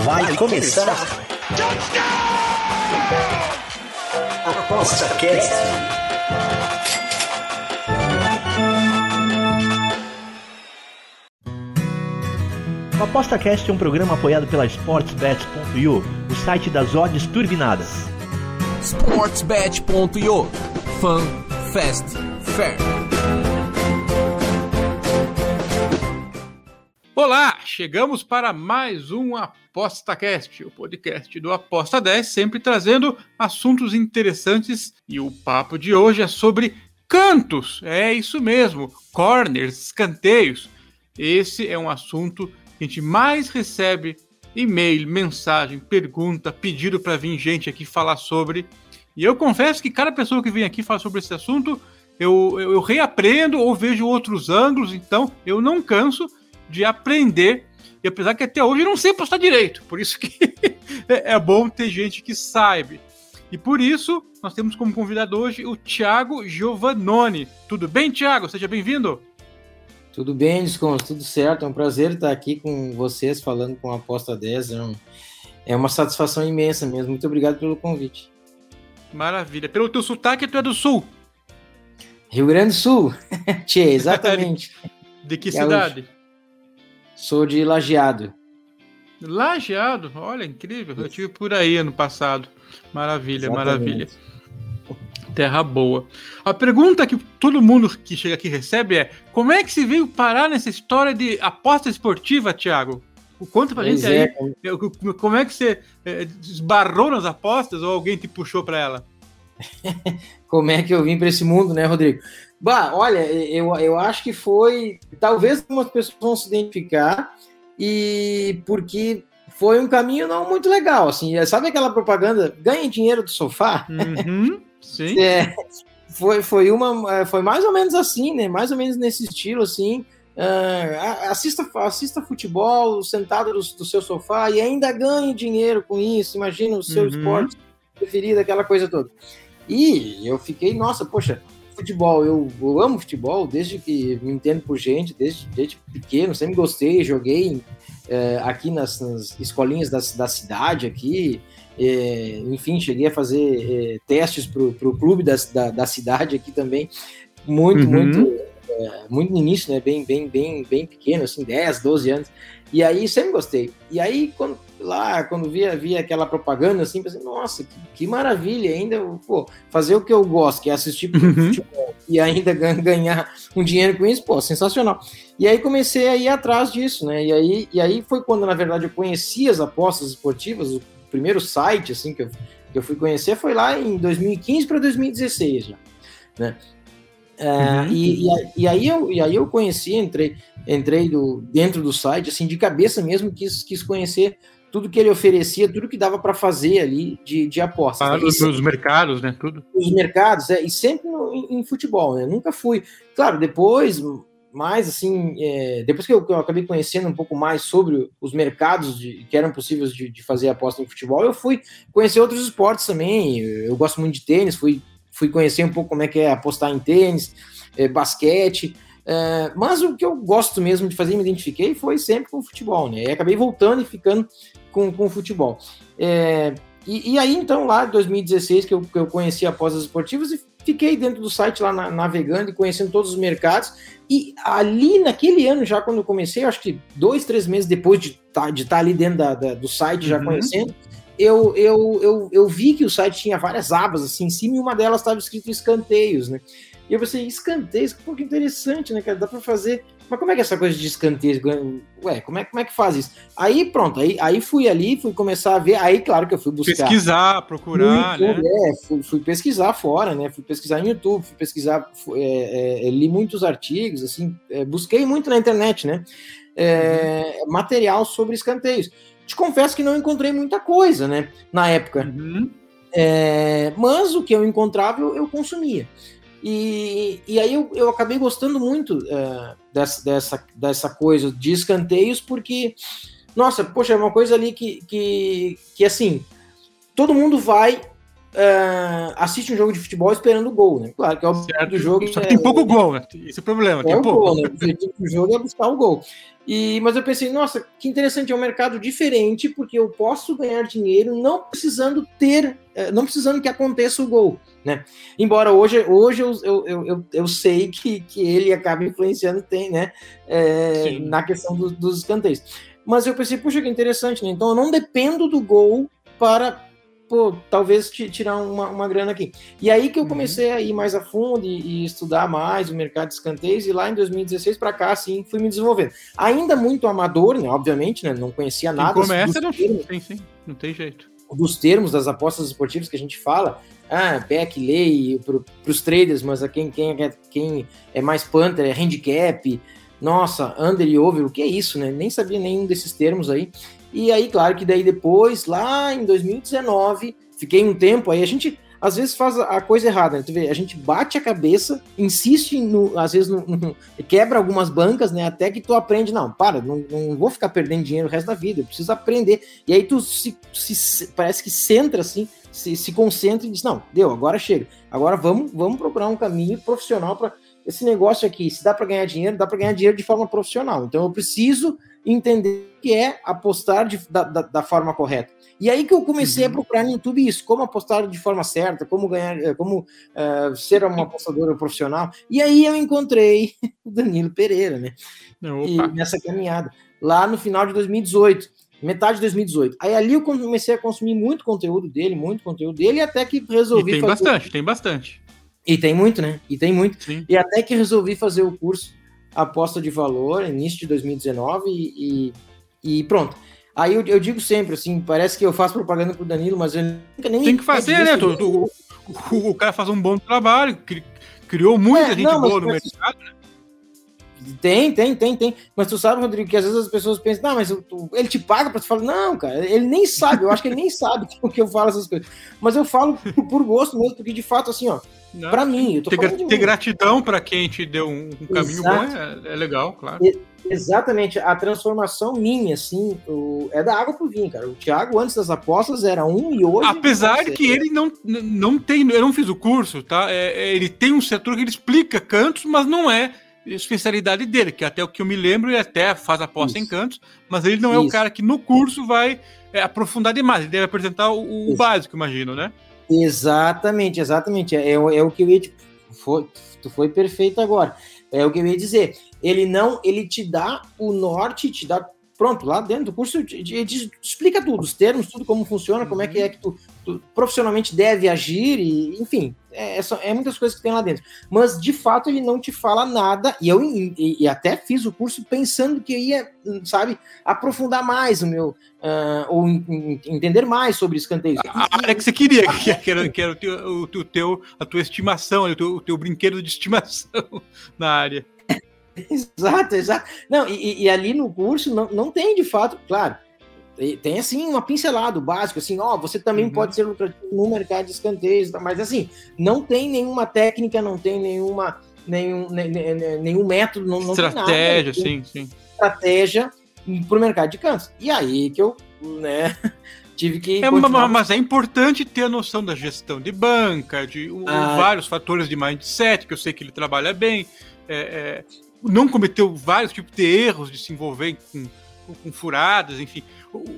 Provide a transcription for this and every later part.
Vai começar ApostaCast. O ApostaCast é um programa apoiado pela Sportsbet.io, o site das odds turbinadas. Sportsbet.io Fun, Fast, Fair. Olá, chegamos para mais um ApostaCast, o podcast do Aposta 10, sempre trazendo assuntos interessantes, e o papo de hoje é sobre cantos, é isso mesmo, corners, escanteios. Esse é um assunto que a gente mais recebe e-mail, mensagem, pergunta, pedido para vir gente aqui falar sobre, e eu confesso que cada pessoa que vem aqui falar sobre esse assunto, eu reaprendo ou vejo outros ângulos, então eu não canso de aprender, e apesar que até hoje eu não sei apostar direito, por isso que é bom ter gente que sabe. E por isso, nós temos como convidado hoje o Thiago Giovannone. Tudo bem, Thiago? Seja bem-vindo. Tudo bem, Desconto, tudo certo. É um prazer estar aqui com vocês, falando com a Aposta 10. É uma satisfação imensa mesmo. Muito obrigado pelo convite. Maravilha. Pelo teu sotaque, tu é do Sul? Rio Grande do Sul. Tchê, exatamente. De que cidade? Hoje. Sou de Lajeado. Lajeado? Olha, incrível. Eu estive por aí ano passado. Maravilha, exatamente. Maravilha. Terra boa. A pergunta que todo mundo que chega aqui recebe é: como é que você veio parar nessa história de aposta esportiva, Thiago? Conta pra gente aí. Como é que você esbarrou nas apostas ou alguém te puxou pra ela? Como é que eu vim para esse mundo, né, Rodrigo? Bah, olha, eu acho que foi... Talvez algumas pessoas vão se identificar, e porque foi um caminho não muito legal, assim. Sabe aquela propaganda, ganhe dinheiro do sofá? Uhum, sim. Foi mais ou menos assim, né? Mais ou menos nesse estilo, assim. Assista futebol sentado do seu sofá e ainda ganhe dinheiro com isso. Imagina o seu esporte preferido, aquela coisa toda. E eu fiquei, nossa, poxa... Futebol, eu amo futebol desde que me entendo por gente, desde pequeno, sempre gostei, joguei aqui nas escolinhas da cidade aqui, enfim, cheguei a fazer testes pro clube da cidade aqui também, muito no início, né, bem pequeno, assim, 10, 12 anos, e aí sempre gostei, e aí quando via aquela propaganda, assim, pensei, nossa, que maravilha, ainda, pô, fazer o que eu gosto, que é assistir futebol, e ainda ganhar um dinheiro com isso, pô, sensacional. E aí comecei a ir atrás disso, né, e aí foi quando, na verdade, eu conheci as apostas esportivas, o primeiro site, assim, que eu fui conhecer foi lá em 2015 para 2016, já, né. E aí eu conheci, entrei dentro do site, assim, de cabeça mesmo, quis conhecer tudo que ele oferecia, tudo que dava para fazer ali de aposta. Ah, né? Os mercados, né? Tudo. Os mercados, e sempre em futebol, né? Nunca fui. Claro, depois, mais assim, depois que eu acabei conhecendo um pouco mais sobre os mercados que eram possíveis de fazer aposta em futebol, eu fui conhecer outros esportes também. Eu gosto muito de tênis, fui conhecer um pouco como é que é apostar em tênis, basquete, mas o que eu gosto mesmo de fazer e me identifiquei foi sempre com o futebol, né? E acabei voltando e ficando com o futebol. E aí, então, lá em 2016, que eu conheci apostas esportivas e fiquei dentro do site lá navegando e conhecendo todos os mercados. E ali, naquele ano, já quando eu comecei, acho que 2, 3 meses depois de estar ali dentro do site, já conhecendo, eu vi que o site tinha várias abas, assim, em cima, e uma delas estava escrito escanteios, né? E eu pensei, escanteios? Pô, que interessante, né, cara? Dá para fazer... Mas como é que é essa coisa de escanteios? Ué, como é que faz isso? Aí, pronto, aí fui ali, fui começar a ver, aí, claro que eu fui buscar... Pesquisar, procurar, YouTube, né? Fui pesquisar fora, né? Fui pesquisar no YouTube, fui pesquisar... li muitos artigos, assim, busquei muito na internet, né? Material sobre escanteios. Te confesso que não encontrei muita coisa, né, na época, mas o que eu encontrava eu consumia, e aí eu acabei gostando muito dessa coisa de escanteios, porque, nossa, poxa, é uma coisa ali que assim, todo mundo vai assiste um jogo de futebol esperando o gol, né? Claro que é o objetivo do jogo. Só que tem pouco gol, né? Esse é o problema. Tem pouco gol, né? O objetivo do jogo é buscar o gol. Mas eu pensei, nossa, que interessante, é um mercado diferente, porque eu posso ganhar dinheiro não precisando que aconteça o gol, né? Embora hoje eu sei que ele acaba influenciando, tem, né? Na questão dos escanteios. Mas eu pensei, puxa, que interessante, né? Então eu não dependo do gol para... talvez tirar uma grana aqui. E aí que eu comecei a ir mais a fundo e estudar mais o mercado de escanteios, e lá em 2016 para cá, assim, fui me desenvolvendo. Ainda muito amador, né, obviamente, né, não conhecia nada. Começa, não tem jeito. Dos termos das apostas esportivas que a gente fala, back lay para os traders, mas quem é mais Panther, é handicap, nossa, under e over, o que é isso, né? Nem sabia nenhum desses termos aí. E aí, claro que daí depois, lá em 2019, fiquei um tempo aí, a gente às vezes faz a coisa errada, né? Tu vê, a gente bate a cabeça, insiste, quebra algumas bancas, né? Até que tu aprende, não vou ficar perdendo dinheiro o resto da vida, eu preciso aprender. E aí tu parece que centra assim, se concentra e diz, não, deu, agora chega. Agora vamos procurar um caminho profissional para esse negócio aqui. Se dá para ganhar dinheiro de forma profissional. Então eu preciso entender o que é apostar da forma correta. E aí que eu comecei a procurar no YouTube isso, como apostar de forma certa, como ganhar, como ser uma apostadora profissional. E aí eu encontrei o Danilo Pereira, né? Nessa caminhada, lá no final de 2018, metade de 2018. Aí ali eu comecei a consumir muito conteúdo dele, até que resolvi... Tem bastante. E tem muito. Sim. E até que resolvi fazer o curso Aposta de Valor, início de 2019, e pronto. Aí eu digo sempre, assim, parece que eu faço propaganda pro Danilo, mas eu nunca nem... Tem que fazer, né? O cara faz um bom trabalho, criou muita gente boa no mercado, né? Tem. Mas tu sabe, Rodrigo, que às vezes as pessoas pensam, não, mas ele te paga pra tu falar. Não, cara, ele nem sabe, eu acho que ele nem sabe o que eu falo essas coisas. Mas eu falo por gosto mesmo, porque de fato, assim, ó, pra mim... Ter gratidão pra quem te deu um caminho bom é legal, claro. Exatamente, a transformação minha, assim, é da água pro vinho, cara. O Thiago, antes das apostas, era um e hoje... Apesar de que ele não tem... Eu não fiz o curso, tá? Ele tem um setor que ele explica cantos, mas não é... especialidade dele, que até o que eu me lembro ele até faz aposta em cantos, mas ele não é o cara que no curso vai aprofundar demais, ele deve apresentar o básico, imagino, né? Exatamente, é o que eu ia te... tu foi perfeito agora, é o que eu ia dizer, ele te dá o norte, te dá, pronto, lá dentro do curso ele te explica tudo, os termos, tudo como funciona, como é que tu profissionalmente deve agir, e enfim, é muitas coisas que tem lá dentro, mas de fato ele não te fala nada, e eu até fiz o curso pensando que eu ia, sabe, aprofundar mais o meu, ou entender mais sobre escanteios. A área que você queria, que era a tua estimação, o teu brinquedo de estimação na área. Exato. Não, e ali no curso não tem de fato, claro, tem assim uma pincelada básica, assim, você também pode ser lucrativo no mercado de escanteios, mas assim, não tem nenhuma técnica, não tem nenhum método, não estratégia, tem nada, sim. Estratégia para o mercado de cantos. E aí que eu, né, tive que... Mas é importante ter a noção da gestão de banca, de vários fatores de mindset, que eu sei que ele trabalha bem, não cometeu vários tipos de erros de se envolver com furadas, enfim.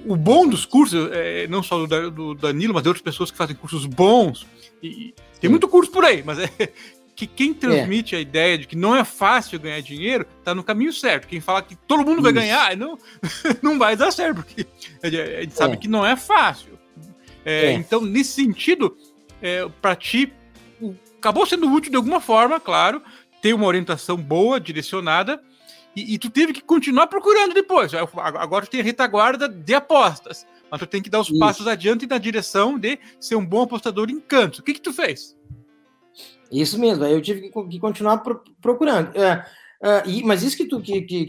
O bom dos cursos, não só do Danilo, mas de outras pessoas que fazem cursos bons, e tem muito curso por aí, mas que quem transmite a ideia de que não é fácil ganhar dinheiro, está no caminho certo. Quem fala que todo mundo vai ganhar, não vai dar certo, porque a gente sabe que não é fácil. Então, nesse sentido, para ti, acabou sendo útil de alguma forma, claro, ter uma orientação boa, direcionada, e tu teve que continuar procurando depois. Agora tu tem a retaguarda de apostas, mas tu tem que dar os passos adiante na direção de ser um bom apostador em cantos. O que tu fez? Isso mesmo, eu tive que continuar procurando. Mas isso que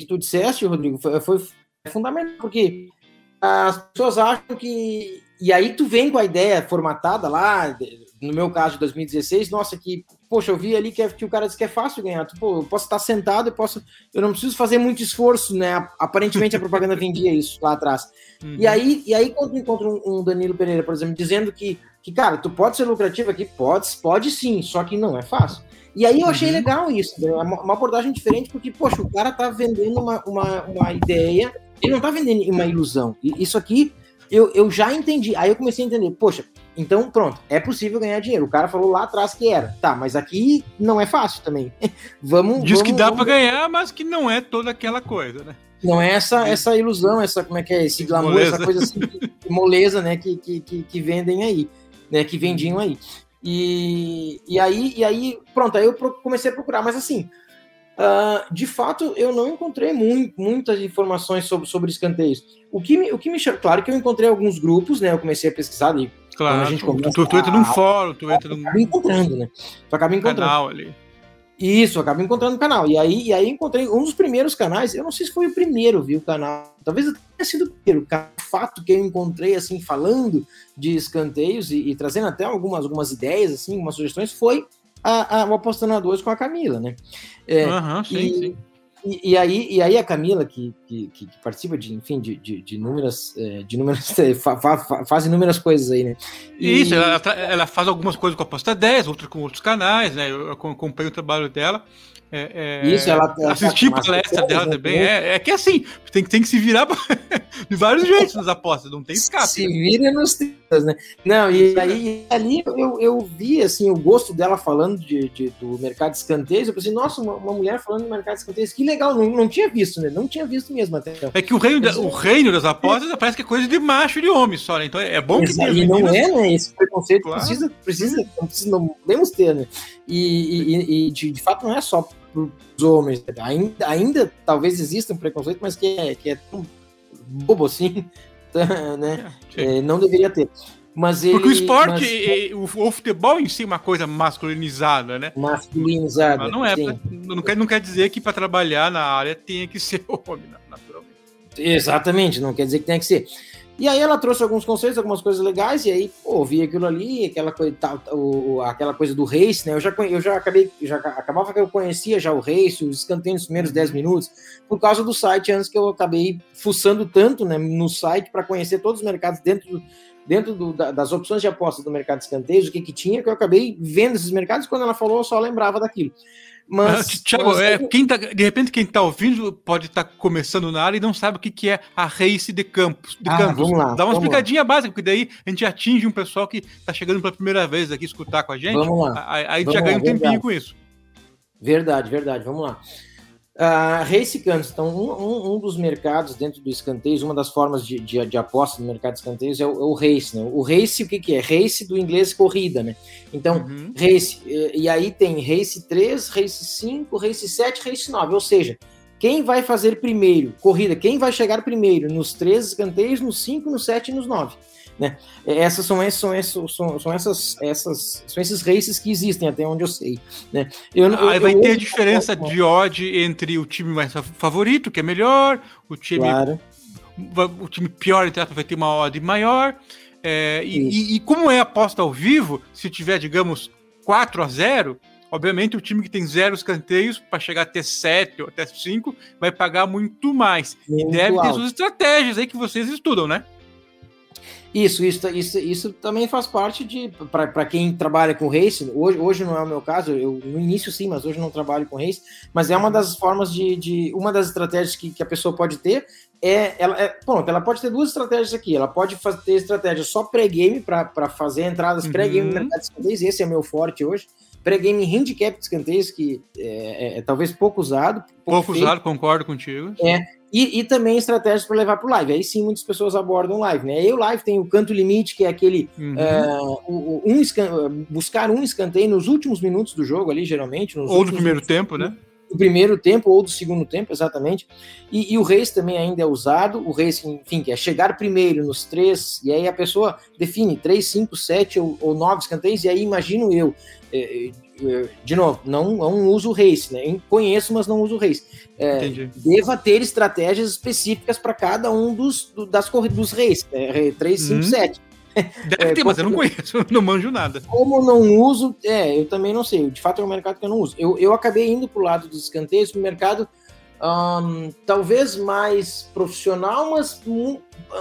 tu disseste, Rodrigo, foi fundamental, porque as pessoas acham que... E aí tu vem com a ideia formatada lá, no meu caso de 2016, nossa, que... Poxa, eu vi ali que o cara disse que é fácil ganhar. Eu posso estar sentado, eu não preciso fazer muito esforço, né? Aparentemente a propaganda vendia isso lá atrás. E aí quando eu encontro um Danilo Pereira, por exemplo, dizendo que que, cara, tu pode ser lucrativo aqui? Pode sim, só que não é fácil. E aí eu achei legal isso, né? Uma abordagem diferente, porque, poxa, o cara tá vendendo uma ideia, ele não tá vendendo uma ilusão. E isso aqui eu já entendi, aí eu comecei a entender, poxa, então pronto, é possível ganhar dinheiro. O cara falou lá atrás que era, tá, mas aqui não é fácil também. Diz que dá pra ganhar, mas que não é toda aquela coisa, né? Não é essa ilusão, essa, como é que é, esse glamour, moleza. Essa coisa assim, moleza, né, que vendem aí, né, que vendiam aí. E aí, pronto, aí eu comecei a procurar, mas assim, de fato, eu não encontrei muitas informações sobre escanteios. O que me claro que eu encontrei alguns grupos, né? Eu comecei a pesquisar ali. Claro, a gente tu entra num fórum, tu entra num... Acaba encontrando, né? Tu acaba encontrando. Canal ali. Isso, acaba encontrando o canal. E aí encontrei um dos primeiros canais, eu não sei se foi o primeiro, viu, o canal. Talvez eu tenha sido o primeiro. O fato que eu encontrei, assim, falando de escanteios e trazendo até algumas ideias, assim, algumas sugestões, foi... o Apostando a Dois com a Camila, né? Sim. E aí a Camila, que participa de, enfim, de inúmeras faz inúmeras coisas aí, né? Isso, ela faz algumas coisas com a Aposta 10, outras com outros canais, né? Eu acompanho o trabalho dela. Isso, ela assisti a palestra dela também. É que assim, tem que se virar de vários jeitos nas apostas, não tem escape. Se vira nos trintas, né? Não, e aí ali eu vi assim, o gosto dela falando do mercado de escanteios. Eu pensei, nossa, uma mulher falando do mercado de escanteios, que legal, não tinha visto, né? Não tinha visto mesmo até. É que o reino das apostas parece que é coisa de macho e de homem só, né? Então é bom que tenha. E não é, né? Esse preconceito claro. precisa, não podemos ter, né? E de fato não é só para os homens, ainda talvez exista um preconceito, mas que é tão bobo assim, né? Não deveria ter. Mas porque o esporte, o futebol em si é uma coisa masculinizada, né? Masculinizada. Mas não é, não quer dizer que para trabalhar na área tenha que ser homem, naturalmente. Exatamente, não quer dizer que tenha que ser. E aí ela trouxe alguns conceitos, algumas coisas legais, e aí, pô, vi aquilo ali, aquela coisa do race, né? Eu já acabava que eu conhecia já o race, os escanteios nos primeiros 10 minutos, por causa do site, antes que eu acabei fuçando tanto, né, no site, para conhecer todos os mercados dentro das opções de aposta do mercado de escanteios, o que tinha, que eu acabei vendo esses mercados, quando ela falou, eu só lembrava daquilo. Mas, Thiago, de repente quem está ouvindo pode estar começando na área e não sabe o que é a race de campos. Vamos lá, dá uma explicadinha básica, porque daí a gente atinge um pessoal que está chegando pela primeira vez aqui escutar com a gente. Vamos lá. Aí já ganha um tempinho com isso. Verdade, vamos lá. Race Campos, então um dos mercados dentro do escanteios, uma das formas de aposta no mercado de escanteios é o race, né? O race, o que é? Race do inglês corrida, né? Então, race, e aí tem race 3, race 5, race 7, race 9, ou seja, quem vai fazer primeiro, corrida, quem vai chegar primeiro nos 3 escanteios, nos 5, nos 7 e nos 9, né? São esses races que existem, até onde eu sei, né? Aí vai ter a diferença de odd entre o time mais favorito, que é melhor, o time pior, então, vai ter uma odd maior, e como é a aposta ao vivo, se tiver, digamos, 4-0, obviamente o time que tem 0 escanteios, para chegar até 7 ou até 5, vai pagar muito mais, e deve ter suas estratégias aí que vocês estudam, né? Isso também faz parte de... Para quem trabalha com race, hoje não é o meu caso, eu no início sim, mas hoje não trabalho com race, mas é uma das formas uma das estratégias que a pessoa pode ter, ela pode ter duas estratégias aqui, ela pode ter estratégia só pré-game, para fazer entradas pré-game no mercado de escanteios, esse é meu forte hoje, pré-game handicap de escanteios, que é talvez pouco usado. Pouco usado, concordo contigo. E também estratégias para levar para o live. Aí sim, muitas pessoas abordam live, né? Aí o live tem o canto limite, que é aquele... buscar um escanteio nos últimos minutos do jogo ali, geralmente. Ou do primeiro tempo, né? Do primeiro tempo ou do segundo tempo, exatamente. E o race também ainda é usado. O race, enfim, que é chegar primeiro nos 3, e aí a pessoa define 3, 5, 7 ou 9 escanteios, e aí imagino eu... de novo, não uso o race, né? Eu conheço, mas não uso o race. Deva ter estratégias específicas para cada um dos races, 3, 5, 7. Deve ter, mas eu não conheço, não manjo nada. Como não uso, eu também não sei. De fato, é um mercado que eu não uso. Eu acabei indo para o lado dos escanteios, para o mercado talvez mais profissional,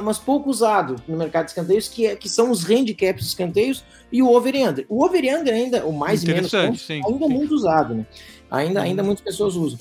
mas pouco usado no mercado de escanteios, que são os handicaps de escanteios e o over-under. O over-under ainda, o mais e menos, ainda é muito usado, né? Ainda muitas pessoas usam.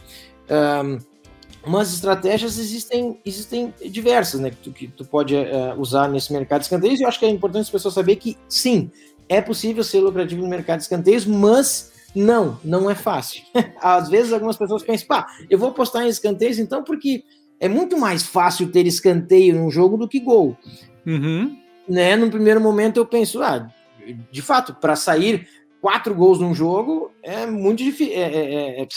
Mas estratégias existem diversas, né, que tu pode usar nesse mercado de escanteios, e eu acho que é importante as pessoas saberem que, sim, é possível ser lucrativo no mercado de escanteios, mas não é fácil. Às vezes algumas pessoas pensam, eu vou apostar em escanteios então porque é muito mais fácil ter escanteio num jogo do que gol. Uhum. Né? No primeiro momento eu penso, de fato, para sair 4 gols num jogo é muito difícil.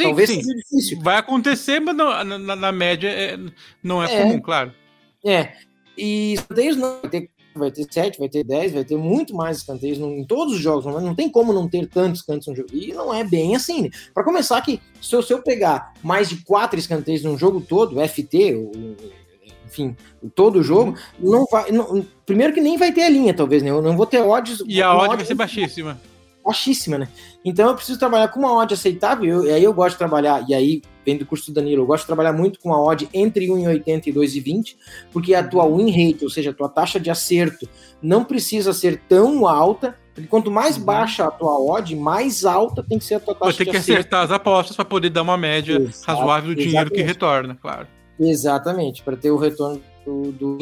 Talvez seja difícil. Vai acontecer, mas na média não é comum, claro. E escanteios não. Vai ter 7, vai ter 10, vai ter muito mais escanteios em todos os jogos, não tem como não ter tantos escanteios num jogo, e não é bem assim, né? Para começar, que se eu pegar mais de 4 escanteios num jogo todo, FT, enfim, todo jogo, primeiro que nem vai ter a linha, talvez, né? Eu não vou ter odds. E a odd vai ser baixíssima. Baixíssima, né? Então eu preciso trabalhar com uma odd aceitável, e aí eu gosto de trabalhar, e aí vem do curso do Danilo, eu gosto de trabalhar muito com a odd entre 1,80 e 2,20, porque a tua win rate, ou seja, a tua taxa de acerto, não precisa ser tão alta, porque quanto mais baixa a tua odd, mais alta tem que ser a tua taxa de acerto. Você tem que acertar as apostas para poder dar uma média razoável do dinheiro que retorna, claro. Exatamente, para ter o retorno do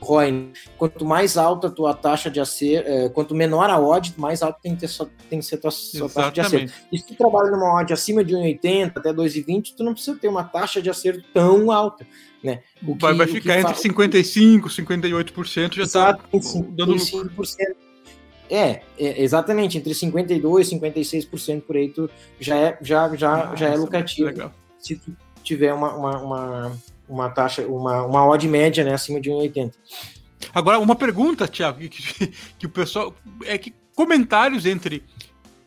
ROI. Quanto mais alta a tua taxa de acerto, quanto menor a odd, mais alta tem que ser a tua taxa de acerto. E se tu trabalha numa odd acima de 1,80 até 2,20, tu não precisa ter uma taxa de acerto tão alta, né? Vai ficar entre 55% e 58%, já está dando lucro. Exatamente, entre 52% e 56% por aí tu já é lucrativo. Legal. Se tu tiver uma taxa, uma odd média, né, acima de 1,80. Agora, uma pergunta, Thiago, que o pessoal... É que comentários entre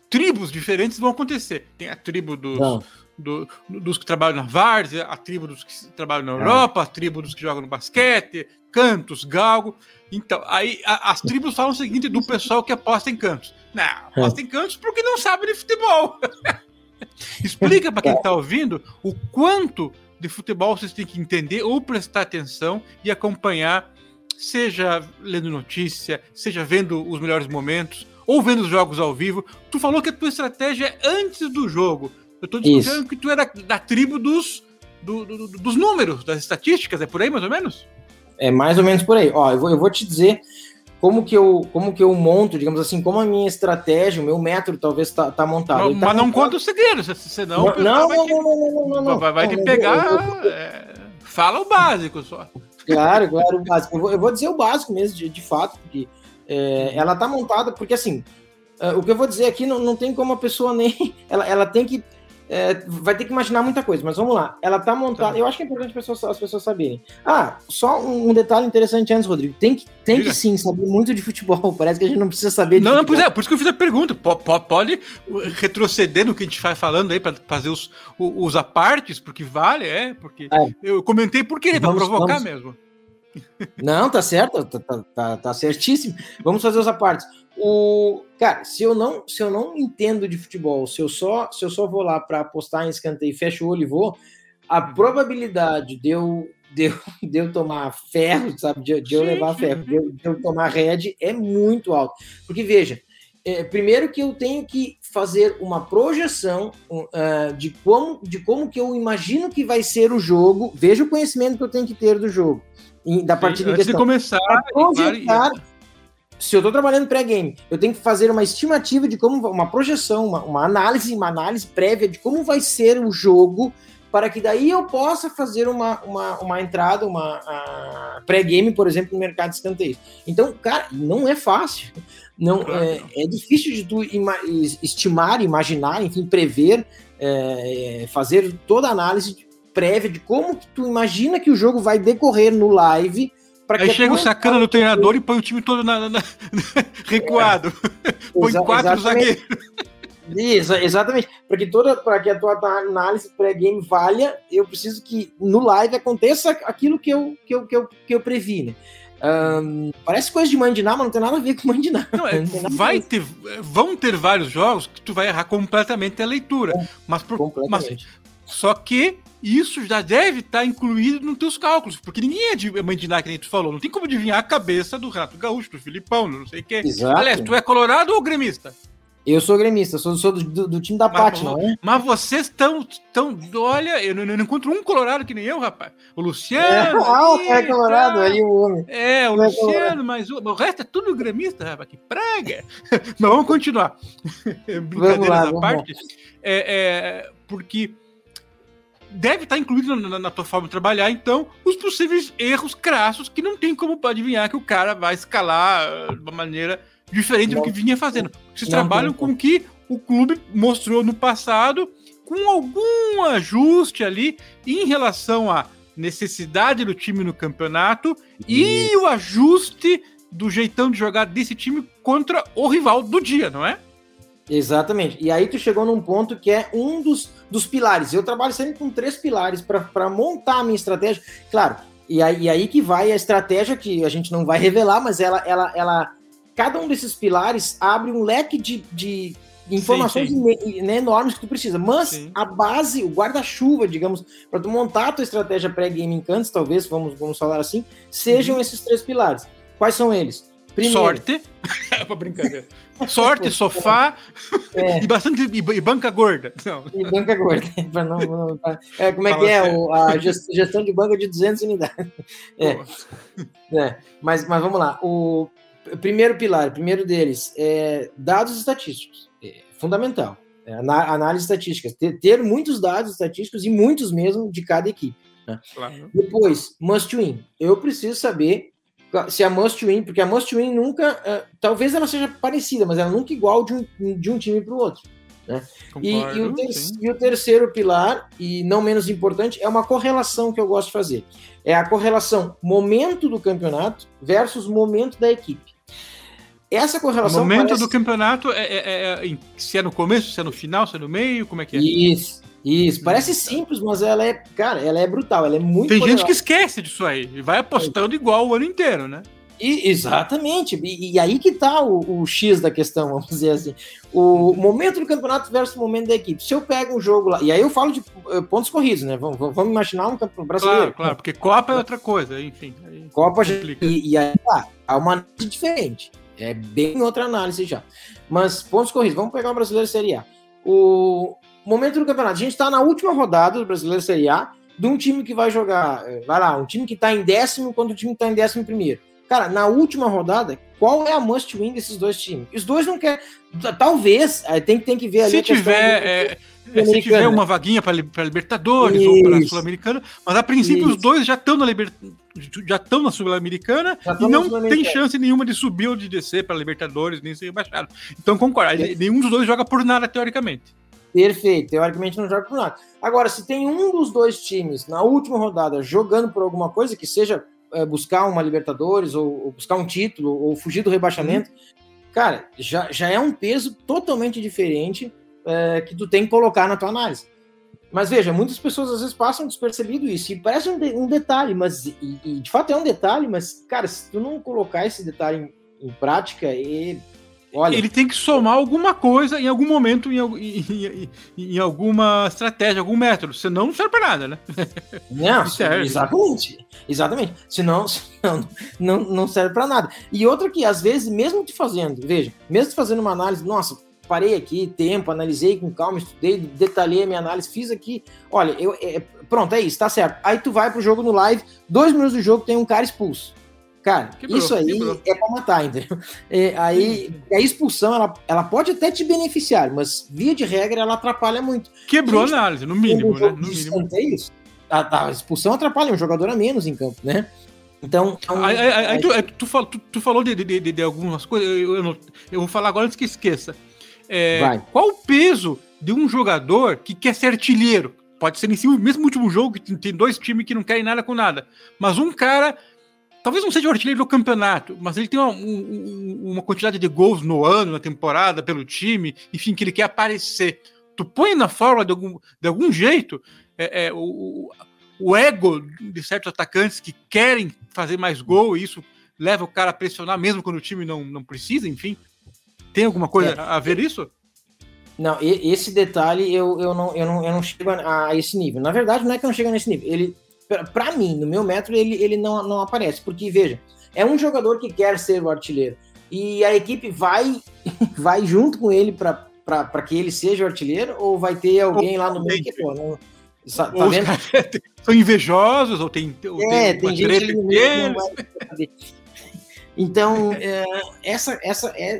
tribos diferentes vão acontecer. Tem a tribo dos que trabalham na várzea, a tribo dos que trabalham na Europa, a tribo dos que jogam no basquete, cantos, galgo. Então, aí as tribos falam o seguinte do pessoal que aposta em cantos. Não, aposta em cantos porque não sabe de futebol. Explica para quem está ouvindo o quanto... de futebol vocês têm que entender ou prestar atenção e acompanhar, seja lendo notícia, seja vendo os melhores momentos, ou vendo os jogos ao vivo. Tu falou que a tua estratégia é antes do jogo. Eu tô discutindo que tu era da tribo dos números, das estatísticas, é por aí mais ou menos? É mais ou menos por aí. Ó, eu vou te dizer como que eu monto, digamos assim, como a minha estratégia, o meu método talvez tá montado. Não, mas não conta o segredo, senão... Não. Vai te pegar... Fala o básico só. Claro, o básico. Eu vou dizer o básico mesmo, de fato, porque ela tá montada, porque assim, o que eu vou dizer aqui não tem como a pessoa nem... Ela tem que... vai ter que imaginar muita coisa, mas vamos lá. Ela tá montada. Eu acho que é importante as pessoas saberem. Só um detalhe interessante antes, Rodrigo. Tem que sim saber muito de futebol. Parece que a gente não precisa saber de futebol. Por isso que eu fiz a pergunta. Pode retroceder no que a gente vai falando aí para fazer os apartes, porque vale, porque eu comentei por querer, para provocar mesmo. Não, tá certo, tá certíssimo. Vamos fazer os apartes. Cara, se eu não entendo de futebol, se eu só vou lá para apostar em escanteio, fecho o olho e vou, a probabilidade de eu tomar ferro, sabe? De eu levar ferro, de eu tomar red é muito alta. Porque, veja, primeiro que eu tenho que fazer uma projeção de como que eu imagino que vai ser o jogo, veja o conhecimento que eu tenho que ter do jogo, da partida em questão. Antes de começar... Se eu estou trabalhando pré-game, eu tenho que fazer uma estimativa de como... Uma projeção, uma análise prévia de como vai ser o jogo, para que daí eu possa fazer uma entrada, uma pré-game, por exemplo, no mercado de escanteios. Então, cara, não é fácil. É difícil de tu estimar, imaginar, enfim, prever, fazer toda a análise prévia de como que tu imagina que o jogo vai decorrer no live... Aí chega o sacana do treinador e põe o time todo recuado. Põe 4 zagueiros. Isso, exatamente. Para que a tua análise pré-game valha, eu preciso que no live aconteça aquilo que eu previ, né? Parece coisa de mandinar, mas não tem nada a ver com mandinar. Vão ter vários jogos que tu vai errar completamente a leitura. Mas Só que isso já deve estar incluído nos teus cálculos, porque ninguém é de imaginar, que nem tu falou, não tem como adivinhar a cabeça do Renato Gaúcho, do Filipão, não sei o quê. Exato. Aliás, tu é colorado ou gremista? Eu sou gremista, sou do time da Pátio, não é? Mas vocês estão... Olha, eu não encontro um colorado que nem eu, rapaz. O Luciano... Ah, o cara é colorado, aí o homem. É, o Luciano, mas o resto é tudo gremista, rapaz, que praga. Mas vamos continuar. Brincadeira da parte. Porque deve estar incluído na tua forma de trabalhar, então, os possíveis erros crassos que não tem como adivinhar que o cara vai escalar de uma maneira... diferente do que vinha fazendo. Vocês trabalham com o que o clube mostrou no passado, com algum ajuste ali em relação à necessidade do time no campeonato e o ajuste do jeitão de jogar desse time contra o rival do dia, não é? Exatamente. E aí tu chegou num ponto que é um dos pilares. Eu trabalho sempre com 3 pilares para montar a minha estratégia. Claro, e aí que vai a estratégia que a gente não vai revelar, mas ela cada um desses pilares abre um leque de informações enormes que tu precisa, mas a base, o guarda-chuva, digamos, para tu montar a tua estratégia pré-game em Cantos, talvez, vamos falar assim, sejam esses 3 pilares. Quais são eles? Primeiro, sorte, pra brincadeira. Sorte, sofá e banca gorda. Não. E banca gorda. Não, como é que é? A gestão de banca de 200 unidades. Mas vamos lá. O primeiro pilar, primeiro deles, é dados estatísticos. É fundamental. É análise estatística. Ter muitos dados estatísticos e muitos mesmo de cada equipe. Né? Claro. Depois, must win. Eu preciso saber se a must win, porque a must win nunca... talvez ela seja parecida, mas ela nunca igual de um time para o outro. Né? Concordo, e o terceiro pilar, e não menos importante, é uma correlação que eu gosto de fazer. É a correlação momento do campeonato versus momento da equipe. Essa correlação. O momento do campeonato é se é no começo, se é no final, se é no meio, como é que é? Isso. Parece simples, mas ela é, cara, ela é brutal, ela é muito. Tem poderosa. Gente que esquece disso aí e vai apostando igual o ano inteiro, né? Exatamente. E aí que tá o X da questão, vamos dizer assim. O momento do campeonato versus o momento da equipe. Se eu pego um jogo lá, e aí eu falo de pontos corridos, né? Vamos imaginar um campeonato brasileiro. Claro, porque Copa é outra coisa, enfim. Copa já implica. E aí tá, há uma análise diferente. É bem outra análise já. Mas pontos corridos, vamos pegar o Brasileiro Série A. O momento do campeonato, a gente tá na última rodada do Brasileiro Série A, de um time que vai jogar, vai lá, um time que tá em 10º contra o time que tá em 11º. Cara, na última rodada, qual é a must win desses 2 times? Os 2 não querem... Talvez, tem que ver ali... Se tiver uma vaguinha para Libertadores ou para Sul-Americana, mas a princípio os 2 já estão na Sul-Americana e não tem chance nenhuma de subir ou de descer para Libertadores, nem ser rebaixado. Então, concordo, nenhum dos 2 joga por nada, teoricamente. Perfeito, teoricamente não joga por nada. Agora, se tem um dos 2 times na última rodada jogando por alguma coisa, que seja... buscar uma Libertadores, ou buscar um título, ou fugir do rebaixamento, cara, já é um peso totalmente diferente que tu tem que colocar na tua análise. Mas veja, muitas pessoas às vezes passam despercebido isso, e parece um detalhe, mas e de fato é um detalhe, mas, cara, se tu não colocar esse detalhe em prática, olha... Ele tem que somar alguma coisa em algum momento, em alguma estratégia, algum método. Senão não serve para nada, né? Não, exatamente. Senão não serve para nada. E outra que, às vezes, mesmo te fazendo uma análise, nossa, parei aqui, tempo, analisei com calma, estudei, detalhei a minha análise, fiz aqui, olha, pronto, é isso, tá certo. Aí tu vai pro jogo no live, 2 minutos do jogo tem um cara expulso. Cara, é pra matar, entendeu? Aí, a expulsão, ela pode até te beneficiar, mas, via de regra, ela atrapalha muito. Quebrou a análise, no mínimo, né? No mínimo. É isso. A expulsão atrapalha um jogador a menos em campo, né? Então... Tu falou de algumas coisas, eu vou falar agora antes que esqueça. Qual o peso de um jogador que quer ser artilheiro? Pode ser em si, mesmo último jogo, que tem 2 times que não querem nada com nada. Mas um cara... Talvez não seja o artilheiro do campeonato, mas ele tem uma quantidade de gols no ano, na temporada, pelo time, enfim, que ele quer aparecer. Tu põe na fórmula de algum jeito o ego de certos atacantes que querem fazer mais gol, e isso leva o cara a pressionar mesmo quando o time não precisa, enfim. Tem alguma coisa a ver isso? Não, esse detalhe eu não chego a esse nível. Na verdade, não é que eu não chego nesse nível. Ele, pra mim, no meu método, ele não aparece. Porque, veja, é um jogador que quer ser o artilheiro. E a equipe vai junto com ele para que ele seja o artilheiro? Ou vai ter alguém lá no meio que for? Não, tá vendo? São invejosos? Ou tem gente ali no meio que não vai saber. Então,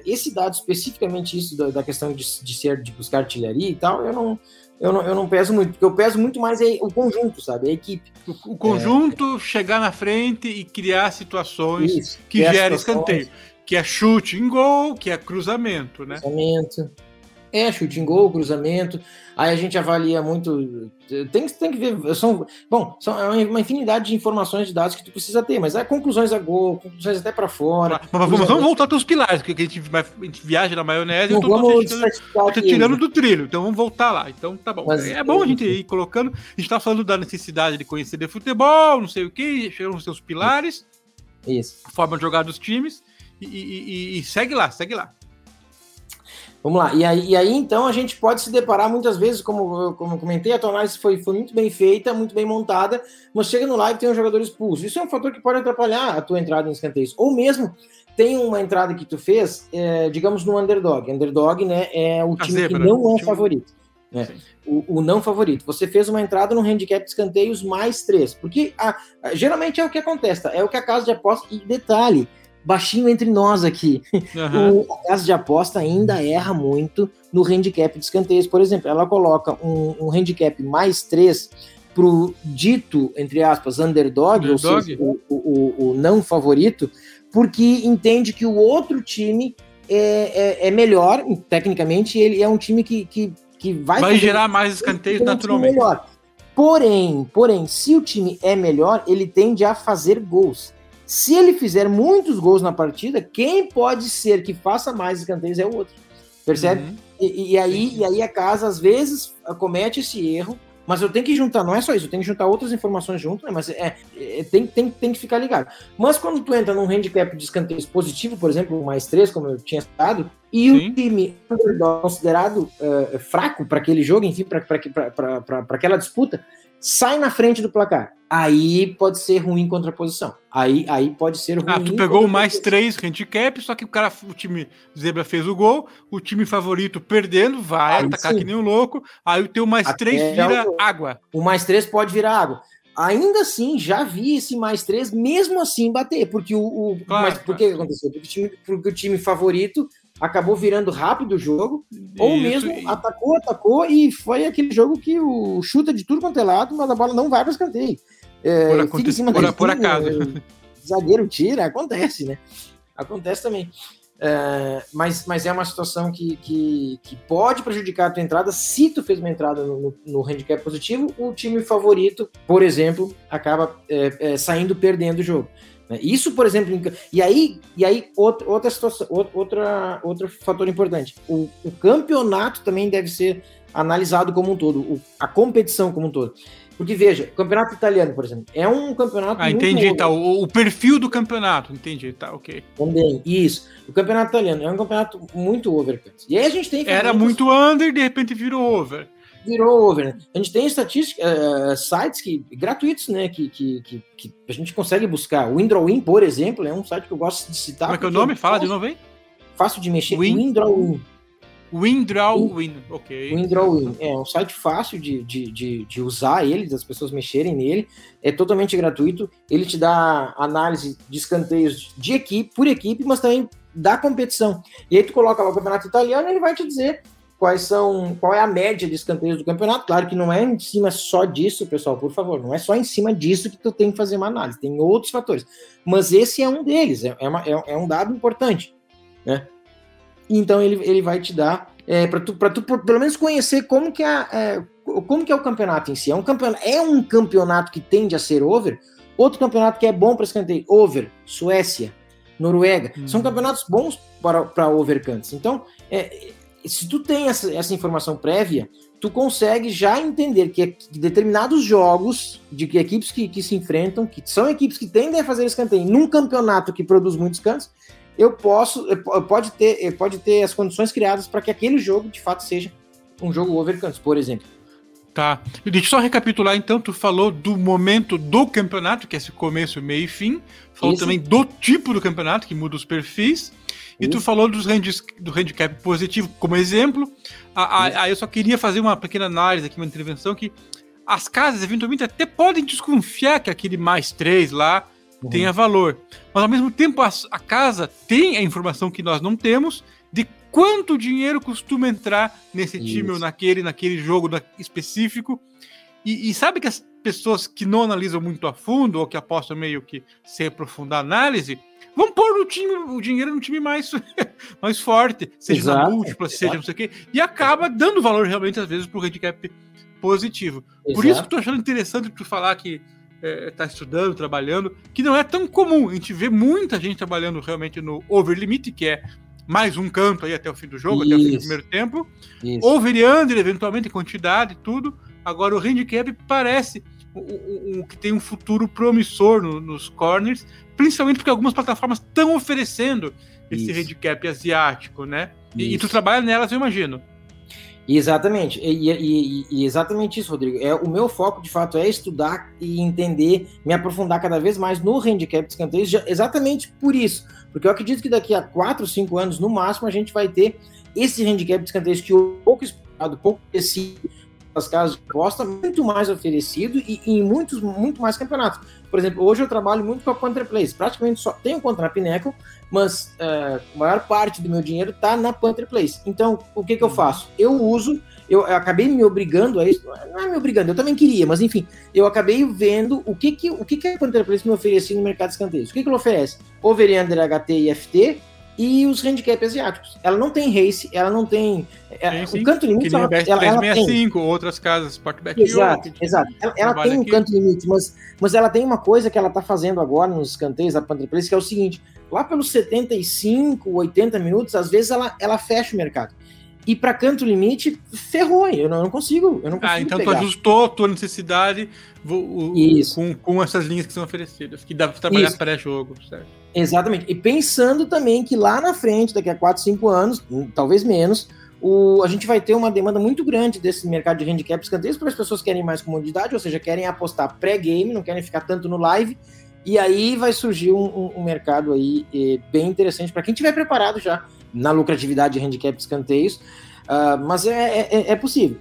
esse dado, especificamente isso da questão de buscar artilharia e tal, eu não peso muito, porque eu peso muito mais o conjunto, sabe? A equipe. O conjunto chegar na frente e criar situações isso, que gerem escanteio, que é chute em gol, que é cruzamento, né? Cruzamento. É, chute em gol, cruzamento. Aí a gente avalia muito. Tem que ver. São uma infinidade de informações, de dados que tu precisa ter, mas é conclusões a gol, conclusões até para fora. Mas vamos voltar para os pilares, porque a gente viaja na maionese e eu tô tirando do trilho. Então vamos voltar lá. Então tá bom. Mas, é bom a gente ir colocando. A gente tá falando da necessidade de conhecer de futebol, não sei o que, chegam os seus pilares, isso. A forma de jogar dos times e segue lá. Vamos lá, e aí então a gente pode se deparar muitas vezes, como eu comentei, a tua análise foi muito bem feita, muito bem montada, mas chega no live e tem um jogador expulso. Isso é um fator que pode atrapalhar a tua entrada em escanteios. Ou mesmo, tem uma entrada que tu fez, digamos, no underdog. Underdog, né, é o time que não é favorito. Né? O não favorito. Você fez uma entrada no handicap de escanteios +3, porque geralmente é o que acontece, tá? É o que a casa de aposta... E detalhe, baixinho entre nós aqui. Uhum. A casa de aposta ainda erra muito no handicap de escanteios. Por exemplo, ela coloca um handicap +3 pro dito, entre aspas, underdog, ou seja, o não favorito, porque entende que o outro time é melhor, tecnicamente, ele é um time que vai gerar mais escanteios naturalmente. Porém, se o time é melhor, ele tende a fazer gols. Se ele fizer muitos gols na partida, quem pode ser que faça mais escanteios é o outro, percebe? Uhum. E aí a casa, às vezes, comete esse erro, mas eu tenho que juntar, não é só isso, eu tenho que juntar outras informações junto, né? Mas tem que ficar ligado. Mas quando tu entra num handicap de escanteios positivo, por exemplo, +3, como eu tinha citado, e sim, o time considerado fraco para aquele jogo, enfim, para aquela disputa, sai na frente do placar. Aí pode ser ruim contra a posição. Aí pode ser ruim. Ah, tu pegou o +3 handicap, só que o time zebra fez o gol, o time favorito perdendo, vai atacar sim, que nem um louco, aí o teu +3 vira água. O +3 pode virar água. Ainda assim, já vi esse +3 mesmo assim bater, porque claro. Por que aconteceu? Porque o time favorito acabou virando rápido o jogo, ou mesmo atacou, e foi aquele jogo que o chuta de tudo quanto é lado, mas a bola não vai para o escanteio. Por acaso. Zagueiro tira, acontece, né? Acontece também. Mas é uma situação que pode prejudicar a tua entrada. Se tu fez uma entrada no handicap positivo, o time favorito, por exemplo, acaba saindo perdendo o jogo. Isso, por exemplo, e aí outra situação, outro fator importante, o campeonato também deve ser analisado como um todo, a competição como um todo, porque veja, o campeonato italiano, por exemplo, é um campeonato muito entendi, tá, o perfil do campeonato, entendi, tá, ok. Também, isso, o campeonato italiano é um campeonato muito over, e aí a gente tem... Era muito under, de repente virou over, né? A gente tem estatísticas, sites gratuitos, né? Que a gente consegue buscar. O WinDrawWin, por exemplo, é um site que eu gosto de citar. Como é que é o nome? Fala de novo, hein? Fácil de mexer. WinDrawWin. WinDrawWin, ok. WinDrawWin. É um site fácil de usar ele, das pessoas mexerem nele. É totalmente gratuito. Ele te dá análise de escanteios de equipe, por equipe, mas também da competição. E aí tu coloca lá o campeonato italiano e ele vai te dizer qual é a média de escanteios do campeonato. Claro que não é em cima só disso, pessoal, por favor, não é só em cima disso que tu tem que fazer uma análise, tem outros fatores, mas esse é um deles, é um dado importante, né? Então ele vai te dar, para tu pelo menos conhecer como que é o campeonato em si. É um campeonato que tende a ser over. Outro campeonato que é bom para escanteio, over, Suécia, Noruega, são campeonatos bons para overcants. Então, se tu tem essa informação prévia, tu consegue já entender que determinados jogos de equipes que se enfrentam, que são equipes que tendem a fazer escanteio num campeonato que produz muitos cantos, pode ter as condições criadas para que aquele jogo de fato seja um jogo over Cantos, por exemplo. Tá. E deixa eu só recapitular, então, tu falou do momento do campeonato, que é esse começo, meio e fim. Falou também do tipo do campeonato, que muda os perfis. E tu falou do handicap positivo como exemplo. Aí eu só queria fazer uma pequena análise aqui, uma intervenção, que as casas, eventualmente, até podem desconfiar que aquele +3 lá tenha valor. Mas, ao mesmo tempo, a casa tem a informação que nós não temos de quanto dinheiro costuma entrar nesse time ou naquele jogo específico. E sabe que as pessoas que não analisam muito a fundo ou que apostam meio que sem aprofundar a análise, vão pôr o dinheiro no time mais forte, seja na múltipla, seja não sei o quê, e acaba dando valor realmente às vezes para o handicap positivo. Exato. Por isso que eu estou achando interessante tu falar que está estudando, trabalhando, que não é tão comum. A gente vê muita gente trabalhando realmente no over limit, que é mais um canto aí até o fim do jogo, até o fim do primeiro tempo. Over-under, eventualmente, quantidade e tudo. Agora, o handicap parece o que tem um futuro promissor nos corners, principalmente porque algumas plataformas estão oferecendo esse handicap asiático, né? E tu trabalha nelas, eu imagino. Exatamente. E exatamente isso, Rodrigo. O meu foco, de fato, é estudar e entender, me aprofundar cada vez mais no handicap dos canteiros, exatamente por isso. Porque eu acredito que daqui a 4, 5 anos, no máximo, a gente vai ter esse handicap de escanteios que pouco explorado, pouco conhecido nas casas de aposta, muito mais oferecido e em muitos, muito mais campeonatos. Por exemplo, hoje eu trabalho muito com a Panther Place. Praticamente só tenho contra a Pinnacle, mas a maior parte do meu dinheiro está na Panther Place. Então, o que eu faço? Eu acabei me obrigando a isso, não é me obrigando, eu também queria, mas enfim, eu acabei vendo o que a Panther Place me oferecia no mercado de escanteios. O que ela oferece? Over-under, HT e FT e os handicaps asiáticos. Ela não tem race, ela não tem... O canto limite... Que ela tem. Outras casas, Sportsbet.io... Exato. Ela tem um canto limite, mas ela tem uma coisa que ela está fazendo agora nos escanteios da Panther Place, que é o seguinte, lá pelos 75, 80 minutos, às vezes ela fecha o mercado. E para canto limite, ferrou, eu não consigo então pegar. Tu ajustou a tua necessidade com essas linhas que são oferecidas, que dá para trabalhar pré-jogo, certo? Exatamente, e pensando também que lá na frente, daqui a 4, 5 anos, talvez menos, a gente vai ter uma demanda muito grande desse mercado de handicaps canteiros, porque as pessoas querem mais comodidade, ou seja, querem apostar pré-game, não querem ficar tanto no live, e aí vai surgir um mercado aí bem interessante para quem estiver preparado já na lucratividade de handicap de escanteios, mas é possível.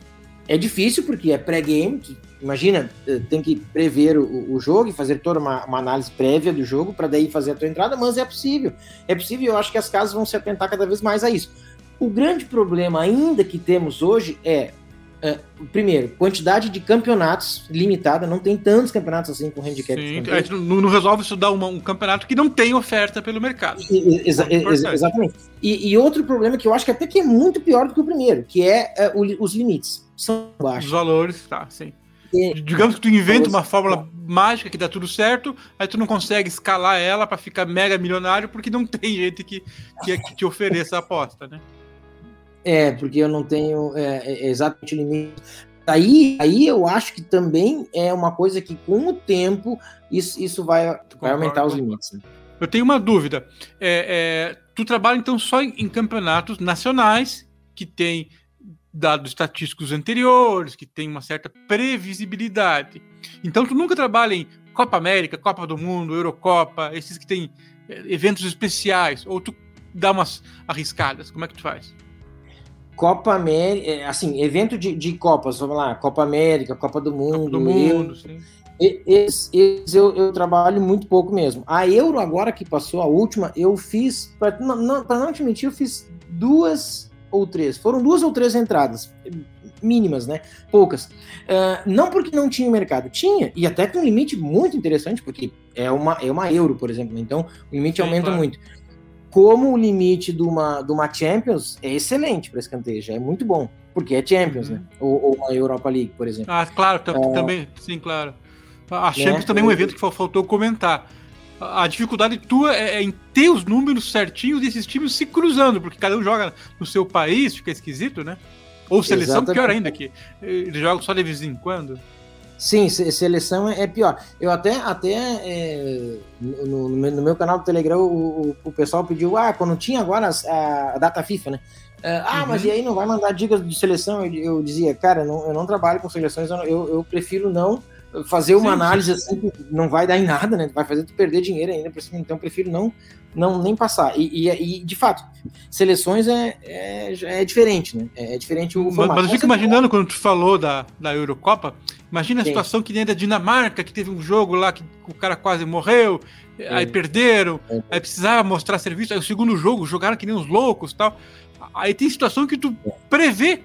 É difícil porque é pré-game, imagina, tem que prever o jogo e fazer toda uma análise prévia do jogo para daí fazer a tua entrada, mas é possível, eu acho que as casas vão se atentar cada vez mais a isso. O grande problema ainda que temos hoje primeiro, quantidade de campeonatos limitada, não tem tantos campeonatos assim com handicap. Sim, a gente não resolve estudar um campeonato que não tem oferta pelo mercado. Exatamente. E outro problema que eu acho que até que é muito pior do que o primeiro, que é os limites, são baixos. Os valores, tá, sim. Digamos que tu inventa uma fórmula mágica que dá tudo certo, aí tu não consegue escalar ela para ficar mega milionário porque não tem gente que te ofereça a aposta, né? Porque eu não tenho exatamente limite. Aí eu acho que também é uma coisa que com o tempo isso vai aumentar os limites. Né? Eu tenho uma dúvida. Tu trabalha então só em campeonatos nacionais que tem dados estatísticos anteriores, que tem uma certa previsibilidade. Então tu nunca trabalha em Copa América, Copa do Mundo, Eurocopa, esses que tem eventos especiais, ou tu dá umas arriscadas? Como é que tu faz? Copa América, assim, evento de Copas, vamos lá, Copa América, Copa do Mundo. Copa do Mundo, sim. Eu trabalho muito pouco mesmo. A Euro, agora que passou a última, eu fiz, para não te mentir, eu fiz 2 ou 3. Foram 2 ou 3 entradas, mínimas, né? Poucas. Não porque não tinha mercado, tinha, e até com um limite muito interessante, porque é uma Euro, por exemplo, então o limite aumenta muito. Como o limite de uma Champions é excelente para escanteio, é muito bom, porque é Champions, né? Ou uma Europa League, por exemplo. Ah, claro, também, sim, claro. A Champions também é um evento que faltou comentar. A dificuldade tua é em ter os números certinhos desses times se cruzando, porque cada um joga no seu país, fica esquisito, né? Ou seleção, pior ainda, que eles jogam só de vez em quando. Sim, seleção é pior. Eu até no meu canal do Telegram, o pessoal pediu, quando tinha agora a data FIFA, né? Mas e aí não vai mandar dicas de seleção? Eu dizia, cara, eu não trabalho com seleções, eu prefiro não fazer uma análise assim, que não vai dar em nada, né? Vai fazer tu perder dinheiro ainda, então eu prefiro não nem passar. E de fato, seleções é diferente, né? É diferente o formato. Mas eu fico imaginando, quando tu falou da Eurocopa, imagina a situação que nem da Dinamarca, que teve um jogo lá que o cara quase morreu, aí perderam, aí precisava mostrar serviço, aí o segundo jogo jogaram que nem uns loucos e tal. Aí tem situação que tu prevê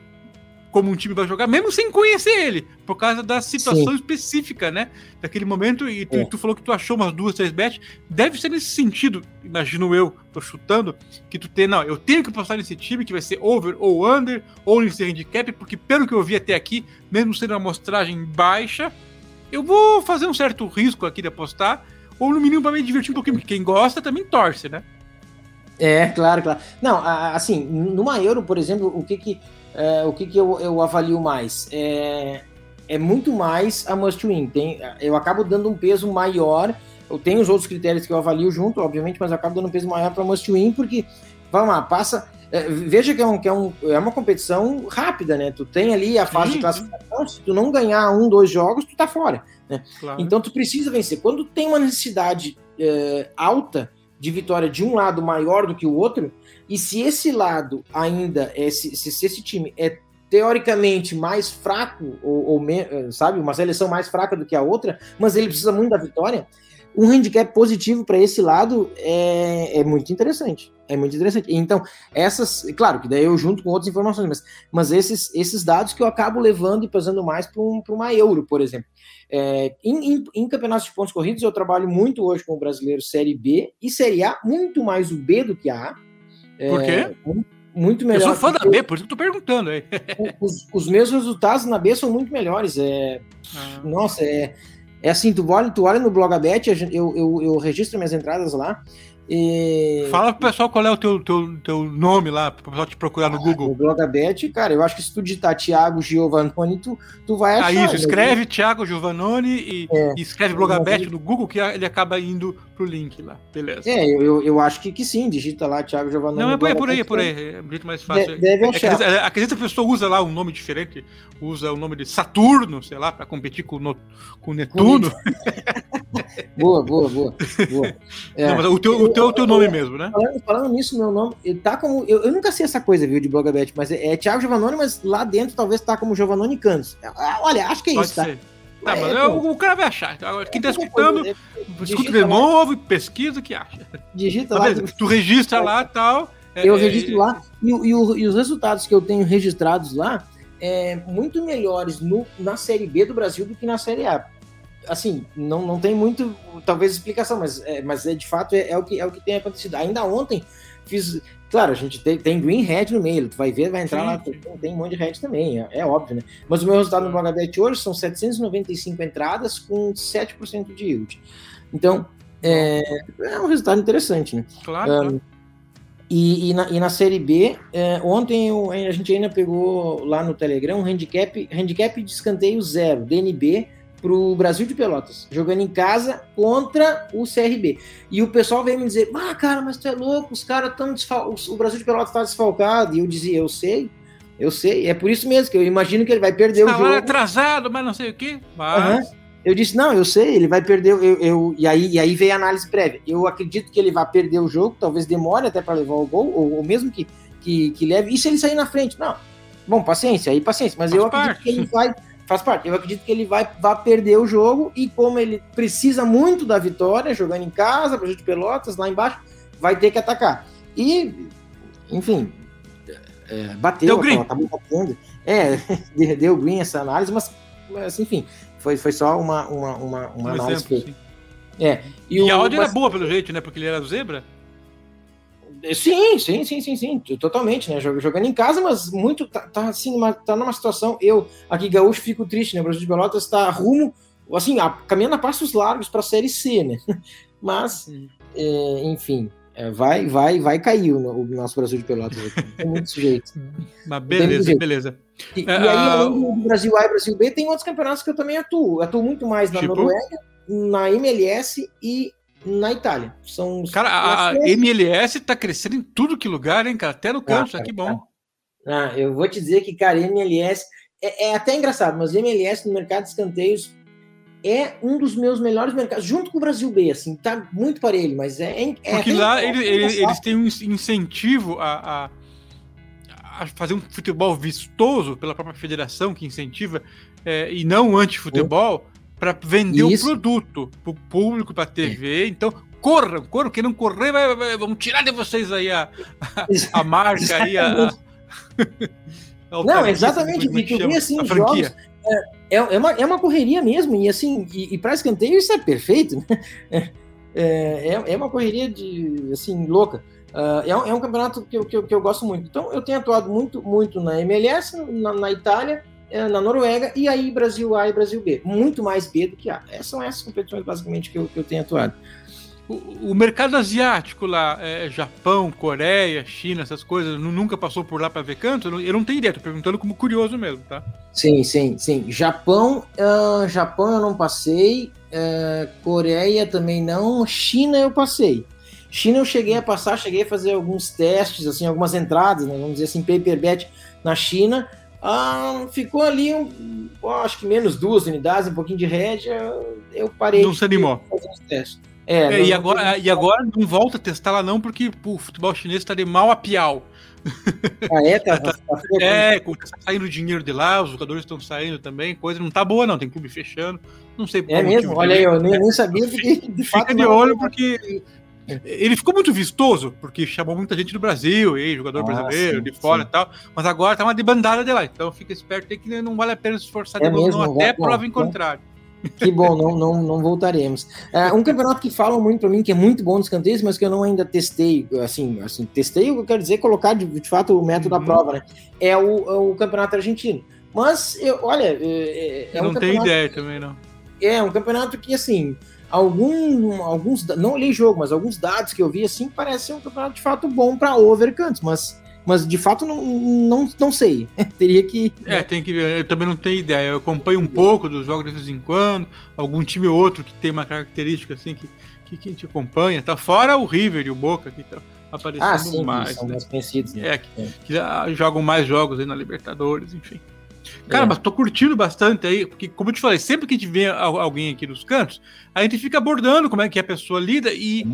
como um time vai jogar, mesmo sem conhecer ele, por causa da situação específica, né? Daquele momento, e tu falou que tu achou umas 2-3 bets, deve ser nesse sentido, imagino eu, tô chutando, que tu tem, não, eu tenho que apostar nesse time, que vai ser over ou under, ou nesse handicap, porque pelo que eu vi até aqui, mesmo sendo uma amostragem baixa, eu vou fazer um certo risco aqui de apostar, ou no mínimo para me divertir um pouquinho, porque quem gosta também torce, né? É, claro. Não, assim, numa Euro, por exemplo, o que eu avalio mais? É muito mais a must-win. Eu acabo dando um peso maior, eu tenho os outros critérios que eu avalio junto, obviamente, mas eu acabo dando um peso maior para must-win, porque, vamos lá, passa... Veja que é uma competição rápida, né? Tu tem ali a fase de classificação, se tu não ganhar 1-2 jogos, tu tá fora, né? Claro. Então tu precisa vencer. Quando tem uma necessidade alta de vitória de um lado maior do que o outro, e se esse lado ainda, se esse time é teoricamente mais fraco, sabe, uma seleção mais fraca do que a outra, mas ele precisa muito da vitória, um handicap positivo para esse lado é muito interessante. É muito interessante. Então, essas... Claro que daí eu junto com outras informações, mas esses dados que eu acabo levando e pesando mais para uma Euro, por exemplo. Em campeonatos de pontos corridos, eu trabalho muito hoje com o brasileiro Série B e Série A, muito mais o B do que a A. Por quê? Muito melhor. Eu sou fã da B, por isso que eu tô perguntando aí. Os meus resultados na B são muito melhores. Nossa, é assim, tu olha no Blogabet, eu registro minhas entradas lá. E... Fala pro pessoal qual é o teu nome lá, pro pessoal te procurar no Google. O Blogabet, cara, eu acho que se tu digitar Thiago Giovannone, tu vai achar. Isso, escreve Thiago Giovannone e escreve Blogabet no Google, que ele acaba indo pro link lá, beleza. Eu acho que sim, digita lá Thiago Giovannone. Não, é por aí, é um jeito mais fácil. Deve achar. Acredita que a pessoa usa lá um nome diferente, usa o nome de Saturno, sei lá, pra competir com Netuno. Boa. Não, mas o teu nome mesmo, né? Falando nisso, meu nome, tá como... Eu nunca sei essa coisa, viu, de Blogabet, mas é Thiago Giovannone, mas lá dentro talvez tá como Giovannone Canos. Olha, acho que é pode isso, ser. Tá? Mas o cara vai achar. Quem tá escutando, escuta de novo, pesquisa o que acha. Digita lá. Tu registra lá e tal. Eu registro lá. E os resultados que eu tenho registrados lá, muito melhores na Série B do Brasil do que na Série A. Assim, não tem muito, talvez, explicação, mas de fato é o que tem acontecido. Ainda ontem fiz... Claro, a gente tem green red no meio, tu vai ver, vai entrar lá, tem um monte de red também, é óbvio, né? Mas o meu resultado no Blogabet hoje são 795 entradas com 7% de yield. Então, é um resultado interessante, né? Claro. E na Série B, ontem a gente ainda pegou lá no Telegram um handicap de escanteio 0, DNB, pro Brasil de Pelotas, jogando em casa contra o CRB. E o pessoal veio me dizer, cara, mas tu é louco, os caras estão desfalcados, o Brasil de Pelotas tá desfalcado. E eu dizia, eu sei, é por isso mesmo que eu imagino que ele vai perder o jogo. Atrasado, mas não sei o quê. Mas... Uhum. Eu disse, não, eu sei, ele vai perder, e aí veio a análise prévia. Eu acredito que ele vai perder o jogo, talvez demore até para levar o gol, ou mesmo que leve, e se ele sair na frente? Não, bom, paciência, mas faz eu acredito parte. Que ele vai... Faz parte. Eu acredito que ele vai perder o jogo, e como ele precisa muito da vitória, jogando em casa, Brasil de Pelotas, lá embaixo, vai ter que atacar. E, enfim, bateu, acabou batendo. Deu green essa análise, mas enfim, foi só uma análise feita. E a odd era boa, pelo jeito, né? Porque ele era do zebra? Sim, totalmente, né, jogando em casa, mas muito, tá assim, tá numa situação, eu aqui gaúcho fico triste, né, o Brasil de Pelotas tá rumo, assim, caminhando a passos largos pra Série C, né, mas, enfim, Vai cair o nosso Brasil de Pelotas aqui. Não tem muito sujeito. Mas beleza. E aí, além do Brasil A e Brasil B, tem outros campeonatos que eu também atuo. Atuo muito mais na Noruega, na MLS e na Itália. São os cara, a MLS tá crescendo em tudo que lugar, hein, cara? Até no canto, cara, que bom. Cara. Eu vou te dizer que, cara, MLS... É até engraçado, mas MLS no mercado de escanteios é um dos meus melhores mercados, junto com o Brasil B, assim, tá muito parelho, mas porque lá eles têm um incentivo a fazer um futebol vistoso pela própria federação, que incentiva, e não anti-futebol, para vender o produto pro público, pra TV, então... Corram, quem não correr, vamos tirar de vocês aí a marca aí, Não, exatamente, porque eu vi assim, os jogos... É uma correria mesmo, e assim, e para escanteio isso é perfeito, né? Uma correria de, assim, louca. Um campeonato que eu gosto muito. Então, eu tenho atuado muito na MLS, na Itália, na Noruega, e aí Brasil A e Brasil B. Muito mais B do que A. São essas competições, basicamente, que eu tenho atuado. O mercado asiático lá, Japão, Coreia, China, essas coisas, nunca passou por lá para ver canto? Eu não tenho ideia, tô perguntando como curioso mesmo, tá? Sim. Japão eu não passei, Coreia também não, China eu passei. China eu cheguei a fazer alguns testes, assim, algumas entradas, né, vamos dizer assim, paper bet na China. Ficou ali, acho que menos 2 unidades, um pouquinho de rédea, eu parei. Não se animou. Fazer os testes. Agora não volta a testar lá não, porque o futebol chinês está de mal a piau. Tá saindo dinheiro de lá, os jogadores estão saindo também, coisa não tá boa não, tem clube fechando, não sei por mesmo, olha aí, eu nem sabia que de fato... Fica de olho porque ele ficou muito vistoso, porque chamou muita gente do Brasil, e jogador brasileiro, de fora e tal, mas agora tá uma debandada de lá, então fica esperto aí que não vale a pena se esforçar de novo, até prova em contrário. Que bom, não voltaremos. Um campeonato que falam muito para mim, que é muito bom nos canteiros, mas que eu não ainda testei, assim testei, eu quero dizer, colocar de fato o método da prova, né? É o campeonato argentino. Mas, eu não tenho ideia também, não. É um campeonato que, assim, alguns, não olhei jogo, mas alguns dados que eu vi, assim, parece um campeonato de fato bom para overcantos, mas de fato não sei. Teria que... tem que ver. Eu também não tenho ideia. Eu acompanho um pouco dos jogos de vez em quando, algum time ou outro que tem uma característica assim que a gente acompanha, tá? Fora o River e o Boca que estão aparecendo mais. São mais conhecidos, né? Que já jogam mais jogos aí na Libertadores, enfim. Cara, mas tô curtindo bastante aí, porque como eu te falei, sempre que a gente vê alguém aqui nos cantos, a gente fica abordando como é que a pessoa lida e...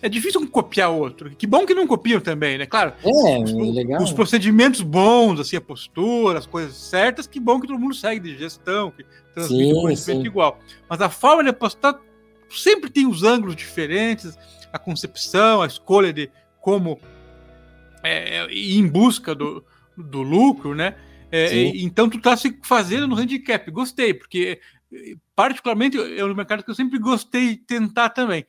É difícil um copiar outro. Que bom que não copiam também, né? Claro, legal. Os procedimentos bons, assim, a postura, as coisas certas, que bom que todo mundo segue de gestão, que transmite o conhecimento igual. Mas a forma de apostar sempre tem os ângulos diferentes, a concepção, a escolha de como ir em busca do lucro, né? Então, tu tá se fazendo no handicap. Gostei, porque particularmente é um mercado que eu sempre gostei de tentar também.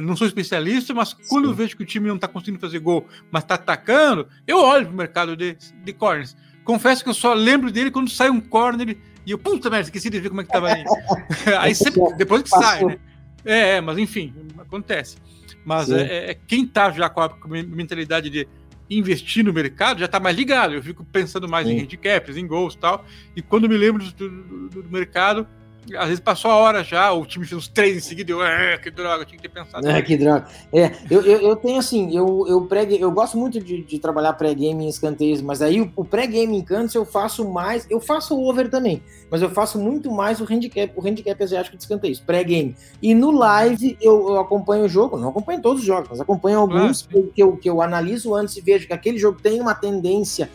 Não sou especialista, mas quando eu vejo que o time não está conseguindo fazer gol, mas está atacando, eu olho para o mercado de corners. Confesso que eu só lembro dele quando sai um corner e eu, puta merda, esqueci de ver como é que estava aí. Aí sempre, depois que sai, né? Mas enfim, acontece. Mas quem está já com a mentalidade de investir no mercado já está mais ligado. Eu fico pensando mais em handicaps, em gols e tal. E quando me lembro do mercado... Às vezes passou a hora já, o time fez uns 3 em seguida, e eu, que droga, eu tinha que ter pensado. Que droga. Eu tenho assim, eu gosto muito de trabalhar pré-game em escanteios, mas aí o pré-game em cantos eu faço mais, eu faço o over também, mas eu faço muito mais o handicap asiático de escanteios, pré-game. E no live eu acompanho o jogo, não acompanho todos os jogos, mas acompanho alguns que eu analiso antes e vejo que aquele jogo tem uma tendência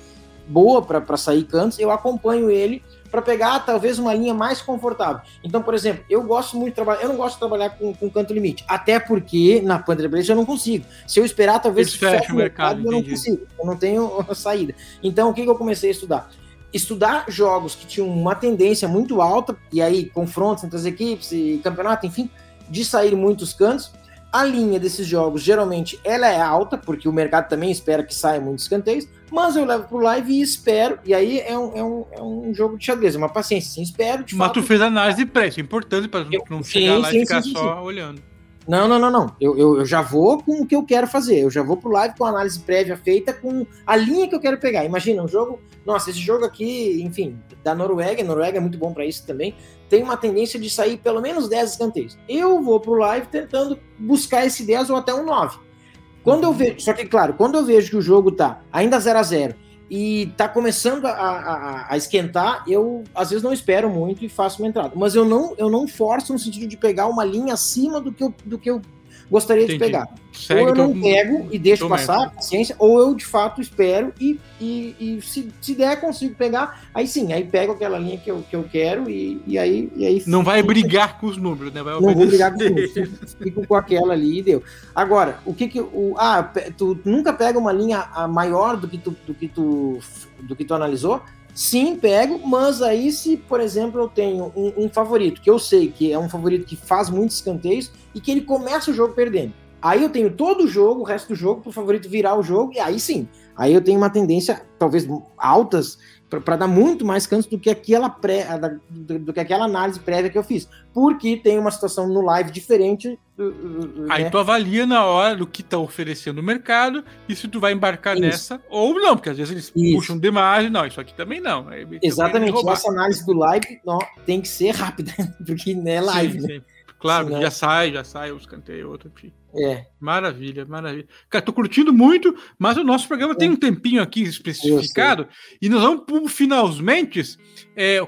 boa para sair cantos, eu acompanho ele para pegar talvez uma linha mais confortável. Então, por exemplo, eu gosto muito de trabalhar, eu não gosto de trabalhar com canto limite, até porque na Panther Place eu não consigo. Se eu esperar, talvez feche o mercado, eu não consigo, eu não tenho saída. Então, o que eu comecei a estudar? Estudar jogos que tinham uma tendência muito alta, e aí confrontos entre as equipes e campeonato, enfim, de sair muitos cantos. A linha desses jogos, geralmente, ela é alta, porque o mercado também espera que saia muitos escanteios, mas eu levo pro live e espero, e aí é um jogo de xadrez, uma paciência, espero. Mas fato, tu fez análise de preço, é importante para não chegar lá e ficar só olhando. Não. Eu já vou com o que eu quero fazer. Eu já vou pro live com a análise prévia feita, com a linha que eu quero pegar. Imagina, um jogo... Nossa, esse jogo aqui, enfim, da Noruega. A Noruega é muito bom para isso também. Tem uma tendência de sair pelo menos 10 escanteios. Eu vou pro live tentando buscar esse 10 ou até um 9. Quando eu vejo... Só que, claro, quando eu vejo que o jogo tá ainda 0-0 e tá começando a esquentar, eu às vezes não espero muito e faço uma entrada. Mas eu não forço no sentido de pegar uma linha acima do que eu gostaria Entendi. De pegar. Segue ou eu não pego e deixo passar, paciência, ou eu de fato espero e se der, consigo pegar, aí sim, aí pego aquela linha que eu quero e aí... Não vai brigar com os números, né? Vai não vou brigar com os números, fico com aquela ali e deu. Agora, tu nunca pega uma linha maior do que tu analisou? Sim, pego, mas aí se, por exemplo, eu tenho um favorito, que eu sei que é um favorito que faz muitos escanteios e que ele começa o jogo perdendo. Aí eu tenho todo o jogo, o resto do jogo, pro favorito virar o jogo, e aí sim. Aí eu tenho uma tendência, talvez, altas, para dar muito mais cantos do que aquela análise prévia que eu fiz. Porque tem uma situação no live diferente. Aí né? Tu avalia na hora do que tá oferecendo o mercado, e se tu vai embarcar isso. nessa, ou não, porque às vezes eles isso. puxam demais, não, isso aqui também não. É, exatamente, nossa análise do live não, tem que ser rápida, porque não é live, sim, né? Sim. Claro, senão... já sai os canteiros, outro tipo. É. Maravilha. Cara, tô curtindo muito, mas o nosso programa tem um tempinho aqui especificado e nós vamos pro finalmente.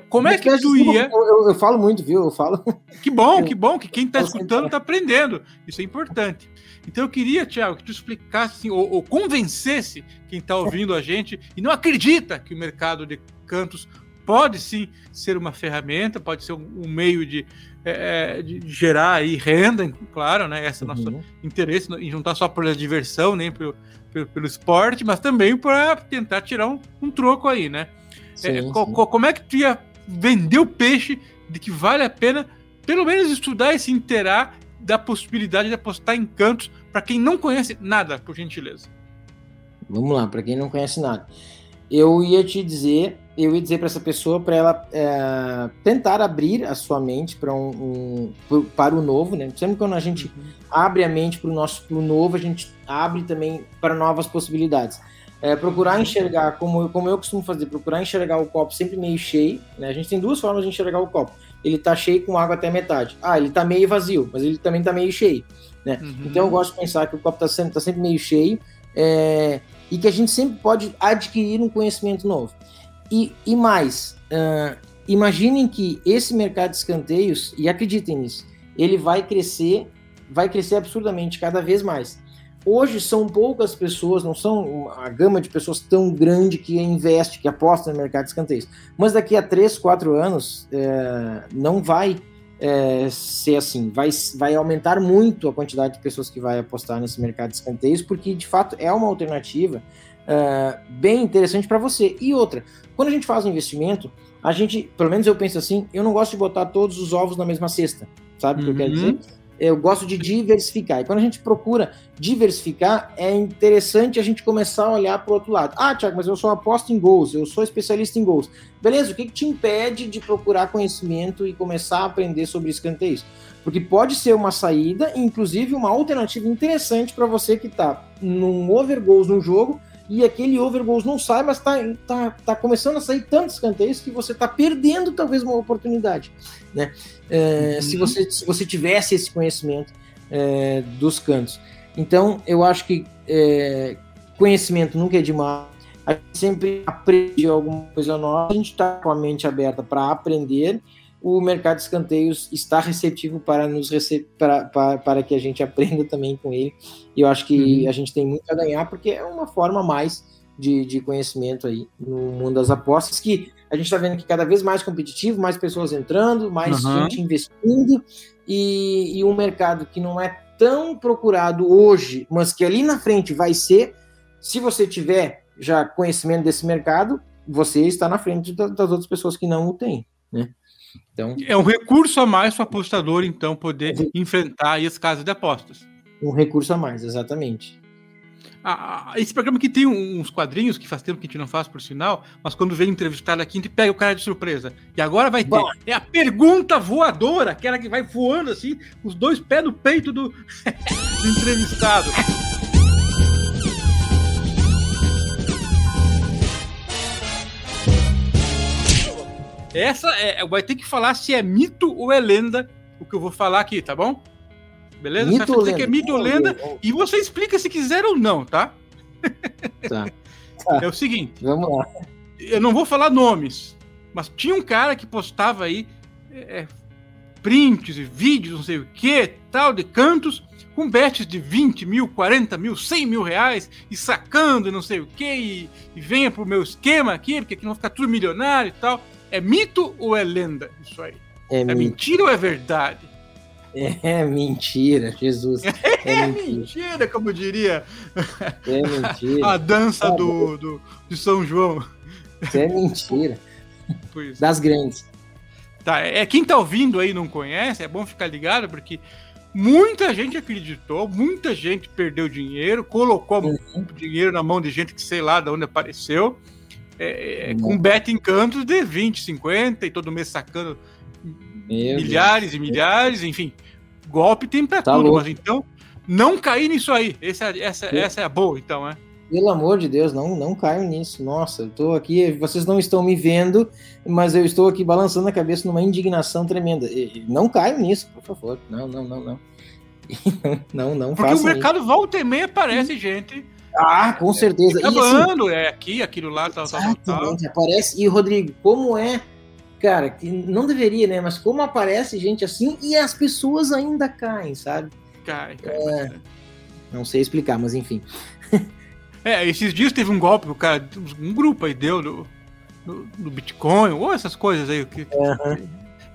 Como é que tu ia... Eu falo muito, viu? Eu falo. Que bom, que quem tá escutando tá aprendendo. Isso é importante. Então eu queria, Thiago, que tu explicasse assim, ou convencesse quem tá ouvindo a gente e não acredita que o mercado de cantos pode sim ser uma ferramenta, pode ser um meio de gerar aí renda, claro, né? Esse é o nosso interesse, e não tá só pela diversão, nem pelo esporte, mas também para tentar tirar um troco aí, né? Sim. Como é que tu ia vender o peixe de que vale a pena, pelo menos estudar e se inteirar da possibilidade de apostar em cantos para quem não conhece nada, por gentileza? Vamos lá, para quem não conhece nada. Eu ia dizer para essa pessoa, para ela tentar abrir a sua mente para o novo, né? Sempre quando a gente abre a mente para o novo, a gente abre também para novas possibilidades. Procurar enxergar, como eu costumo fazer, procurar enxergar o copo sempre meio cheio, né? A gente tem duas formas de enxergar o copo. Ele tá cheio com água até a metade. Ele tá meio vazio, mas ele também tá meio cheio, né? Então eu gosto de pensar que o copo tá sempre meio cheio, e que a gente sempre pode adquirir um conhecimento novo. E mais, imaginem que esse mercado de escanteios, e acreditem nisso, ele vai crescer absurdamente, cada vez mais. Hoje são poucas pessoas, não são a gama de pessoas tão grande que investe, que aposta no mercado de escanteios. Mas daqui a 3-4 anos, não vai ser assim, vai aumentar muito a quantidade de pessoas que vai apostar nesse mercado de escanteios, porque de fato é uma alternativa bem interessante para você. E outra, quando a gente faz um investimento, a gente, pelo menos eu penso assim, eu não gosto de botar todos os ovos na mesma cesta, sabe o que eu quero dizer? Eu gosto de diversificar, e quando a gente procura diversificar, é interessante a gente começar a olhar para o outro lado. Thiago, mas eu só aposto em gols, eu sou especialista em gols. Beleza, o que te impede de procurar conhecimento e começar a aprender sobre escanteios? Porque pode ser uma saída, inclusive uma alternativa interessante para você que está num overgoals no jogo, e aquele overgoals não sai, mas tá começando a sair tantos escanteios que você tá perdendo talvez uma oportunidade, né? Se você tivesse esse conhecimento dos cantos. Então, eu acho que conhecimento nunca é demais. A gente sempre aprende alguma coisa nova, a gente está com a mente aberta para aprender. O mercado de escanteios está receptivo para que a gente aprenda também com ele. E eu acho que a gente tem muito a ganhar, porque é uma forma a mais de conhecimento aí no mundo das apostas, que a gente está vendo que cada vez mais competitivo, mais pessoas entrando, mais gente investindo, e um mercado que não é tão procurado hoje, mas que ali na frente vai ser, se você tiver já conhecimento desse mercado, você está na frente das outras pessoas que não o têm, né? Então, é um recurso a mais para o apostador, então, poder enfrentar aí as casas de apostas. Um recurso a mais, exatamente. Esse programa aqui tem uns quadrinhos que faz tempo que a gente não faz, por sinal, mas quando vem entrevistado aqui, a gente pega o cara de surpresa. E agora vai ter. Bom, é a pergunta voadora, aquela que vai voando assim, os dois pés no peito do entrevistado. Essa vai ter que falar se é mito ou é lenda o que eu vou falar aqui, tá bom? Beleza? Mito, você vai dizer que é mito ou lenda, e você explica se quiser ou não, tá? Tá. É o seguinte, vamos lá. Eu não vou falar nomes, mas tinha um cara que postava aí prints e vídeos, não sei o que, tal, de cantos, com bets de 20 mil, 40 mil, 100 mil reais, e sacando não sei o que, e venha pro meu esquema aqui, porque aqui não vai ficar tudo milionário e tal. É mito ou é lenda isso aí? É mentira ou é verdade? É mentira, Jesus. É mentira, como diria. É mentira. A dança de São João. Isso é mentira. Pois. Das grandes. Tá, quem tá ouvindo aí não conhece, é bom ficar ligado, porque muita gente acreditou, muita gente perdeu dinheiro, colocou muito dinheiro na mão de gente que sei lá de onde apareceu. Com bet em cantos de 20, 50 e todo mês sacando milhares e milhares, enfim, golpe tem pra tudo, louco. Mas então não cair nisso aí, essa é a boa, então, né? Pelo amor de Deus, não caiam nisso, nossa, eu tô aqui, vocês não estão me vendo, mas eu estou aqui balançando a cabeça numa indignação tremenda, não caiam nisso, por favor, não. não porque o mercado isso. Volta e meia aparece gente... Ah, com certeza. Acabando, assim, aqui, aquilo lá, tal. Aparece, e Rodrigo, como é, cara, que não deveria, né, mas como aparece gente assim e as pessoas ainda caem, sabe? Cai. Não sei explicar, mas enfim. Esses dias teve um golpe, o cara, um grupo aí deu no Bitcoin, ou essas coisas aí,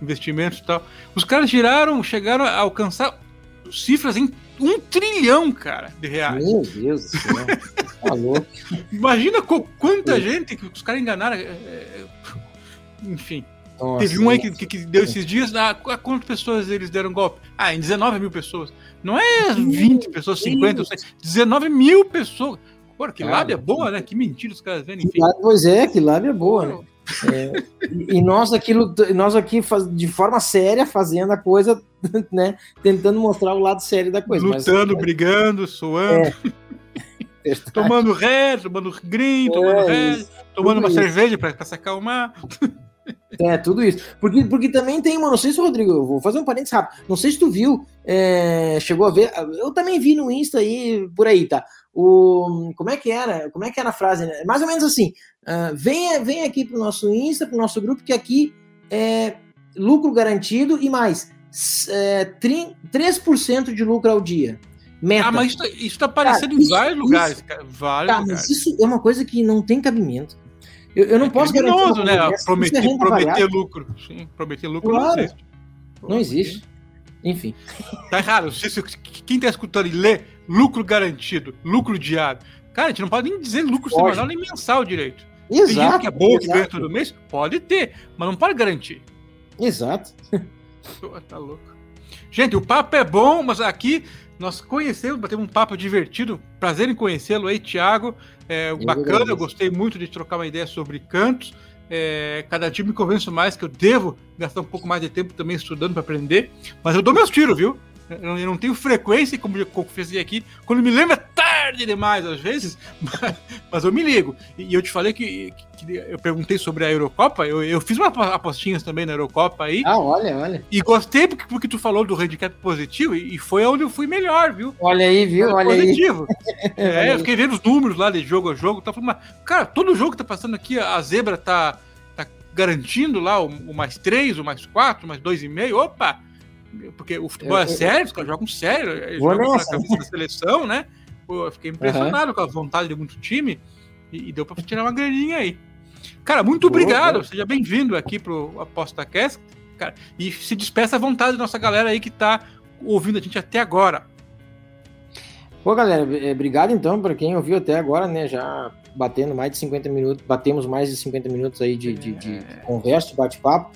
investimentos e tal. Os caras chegaram a alcançar cifras em 1 trilhão, cara, de reais. Meu Deus do céu, tá louco. Imagina quanta gente que os caras enganaram. Enfim, nossa, teve um aí que deu esses dias. A quantas pessoas eles deram golpe? Em 19 mil pessoas. Não é 20 pessoas, 50, ou 19 mil pessoas. Pô, que lábia boa, né? Que mentira os caras vendo, enfim. Pois é, que lábia boa, né? E nós aqui de forma séria fazendo a coisa, né, tentando mostrar o lado sério da coisa, lutando, mas... brigando, suando, tomando ré, tomando green, tomando ré, tomando uma cerveja para se acalmar, tudo isso, porque também tem uma, não sei se o Rodrigo, eu vou fazer um parênteses rápido, não sei se tu viu, chegou a ver, eu também vi no Insta aí, por aí, tá? Como é que era a frase, né? Mais ou menos assim, vem aqui pro nosso Insta, pro nosso grupo, que aqui é lucro garantido e mais 3% de lucro ao dia. Meta. Mas isso tá aparecendo, cara, em vários lugares, cara. Vários lugares. Mas isso é uma coisa que não tem cabimento. Eu não posso garantir. Uma promessa, prometer lucro. Sim, prometer lucro, claro, não existe. Não existe. Enfim. Tá errado. Quem tá escutando e lê lucro garantido, lucro diário. Cara, a gente não pode nem dizer lucro semanal nem mensal direito. Exato. Tem gente que é boa, que ganha todo mês, pode ter, mas não pode garantir. Exato. Tá louco. Gente, o papo é bom, mas aqui nós conhecemos, batemos um papo divertido. Prazer em conhecê-lo aí, Thiago. Bacana, eu gostei muito de trocar uma ideia sobre cantos. Cada dia me convenço mais que eu devo gastar um pouco mais de tempo também estudando para aprender, mas eu dou meus tiros, viu? Eu não tenho frequência, como eu confessei aqui, quando me lembro é tarde demais às vezes, mas eu me ligo. E eu te falei que eu perguntei sobre a Eurocopa, eu fiz umas apostinhas também na Eurocopa aí. Olha. E gostei porque tu falou do handicap positivo e foi onde eu fui melhor, viu? Olha aí, viu? Olha positivo. Aí. Eu fiquei vendo os números lá de jogo a jogo, tá falando, cara, todo jogo que tá passando aqui, a zebra tá garantindo lá o mais 3, o mais 4, o mais 2,5, opa! Porque o futebol é sério, os caras jogam sério, eles jogam com a camisa da seleção, né? Pô, eu fiquei impressionado com a vontade de muito time e deu pra tirar uma graninha aí. Cara, muito obrigado, seja bem-vindo aqui pro ApostaCast, cara, e se despeça à vontade da nossa galera aí que tá ouvindo a gente até agora. Pô, galera, obrigado então pra quem ouviu até agora, né, já batemos mais de 50 minutos aí de conversa, de bate-papo.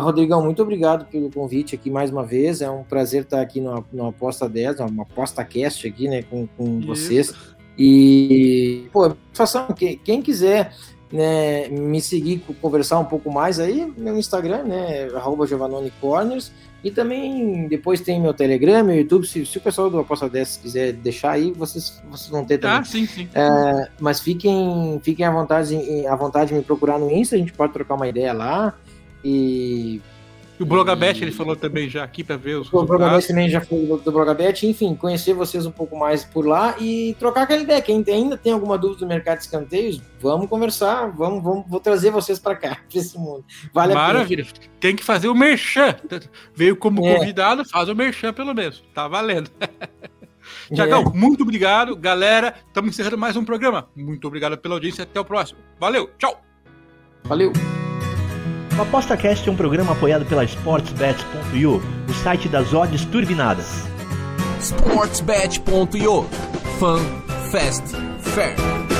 Rodrigão, muito obrigado pelo convite aqui mais uma vez, é um prazer estar aqui no Aposta 10, uma ApostaCast aqui, né, com vocês, e, pô, façam, quem quiser, né, me seguir, conversar um pouco mais aí, meu Instagram, né, @giovannonecorners, e também depois tem meu Telegram, meu YouTube, se o pessoal do Aposta 10 quiser deixar aí, vocês vão ter também. Ah, sim. Mas fiquem à vontade de me procurar no Insta, a gente pode trocar uma ideia lá. E o Blogabet, ele falou também já aqui para ver os resultados. O Blogabet também já foi do Blogabet, enfim, conhecer vocês um pouco mais por lá e trocar aquela ideia. Quem ainda tem alguma dúvida do mercado de escanteios, vamos conversar, vou trazer vocês para cá, para esse mundo. Vale a pena. Maravilha, tem que fazer o merchan. Veio como convidado, faz o merchan pelo menos, tá valendo. Tiagão, muito obrigado, galera. Estamos encerrando mais um programa. Muito obrigado pela audiência, até o próximo. Valeu, tchau. Valeu. O ApostaCast é um programa apoiado pela Sportsbet.io, o site das odds turbinadas. Sportsbet.io. Fun, fast, fair.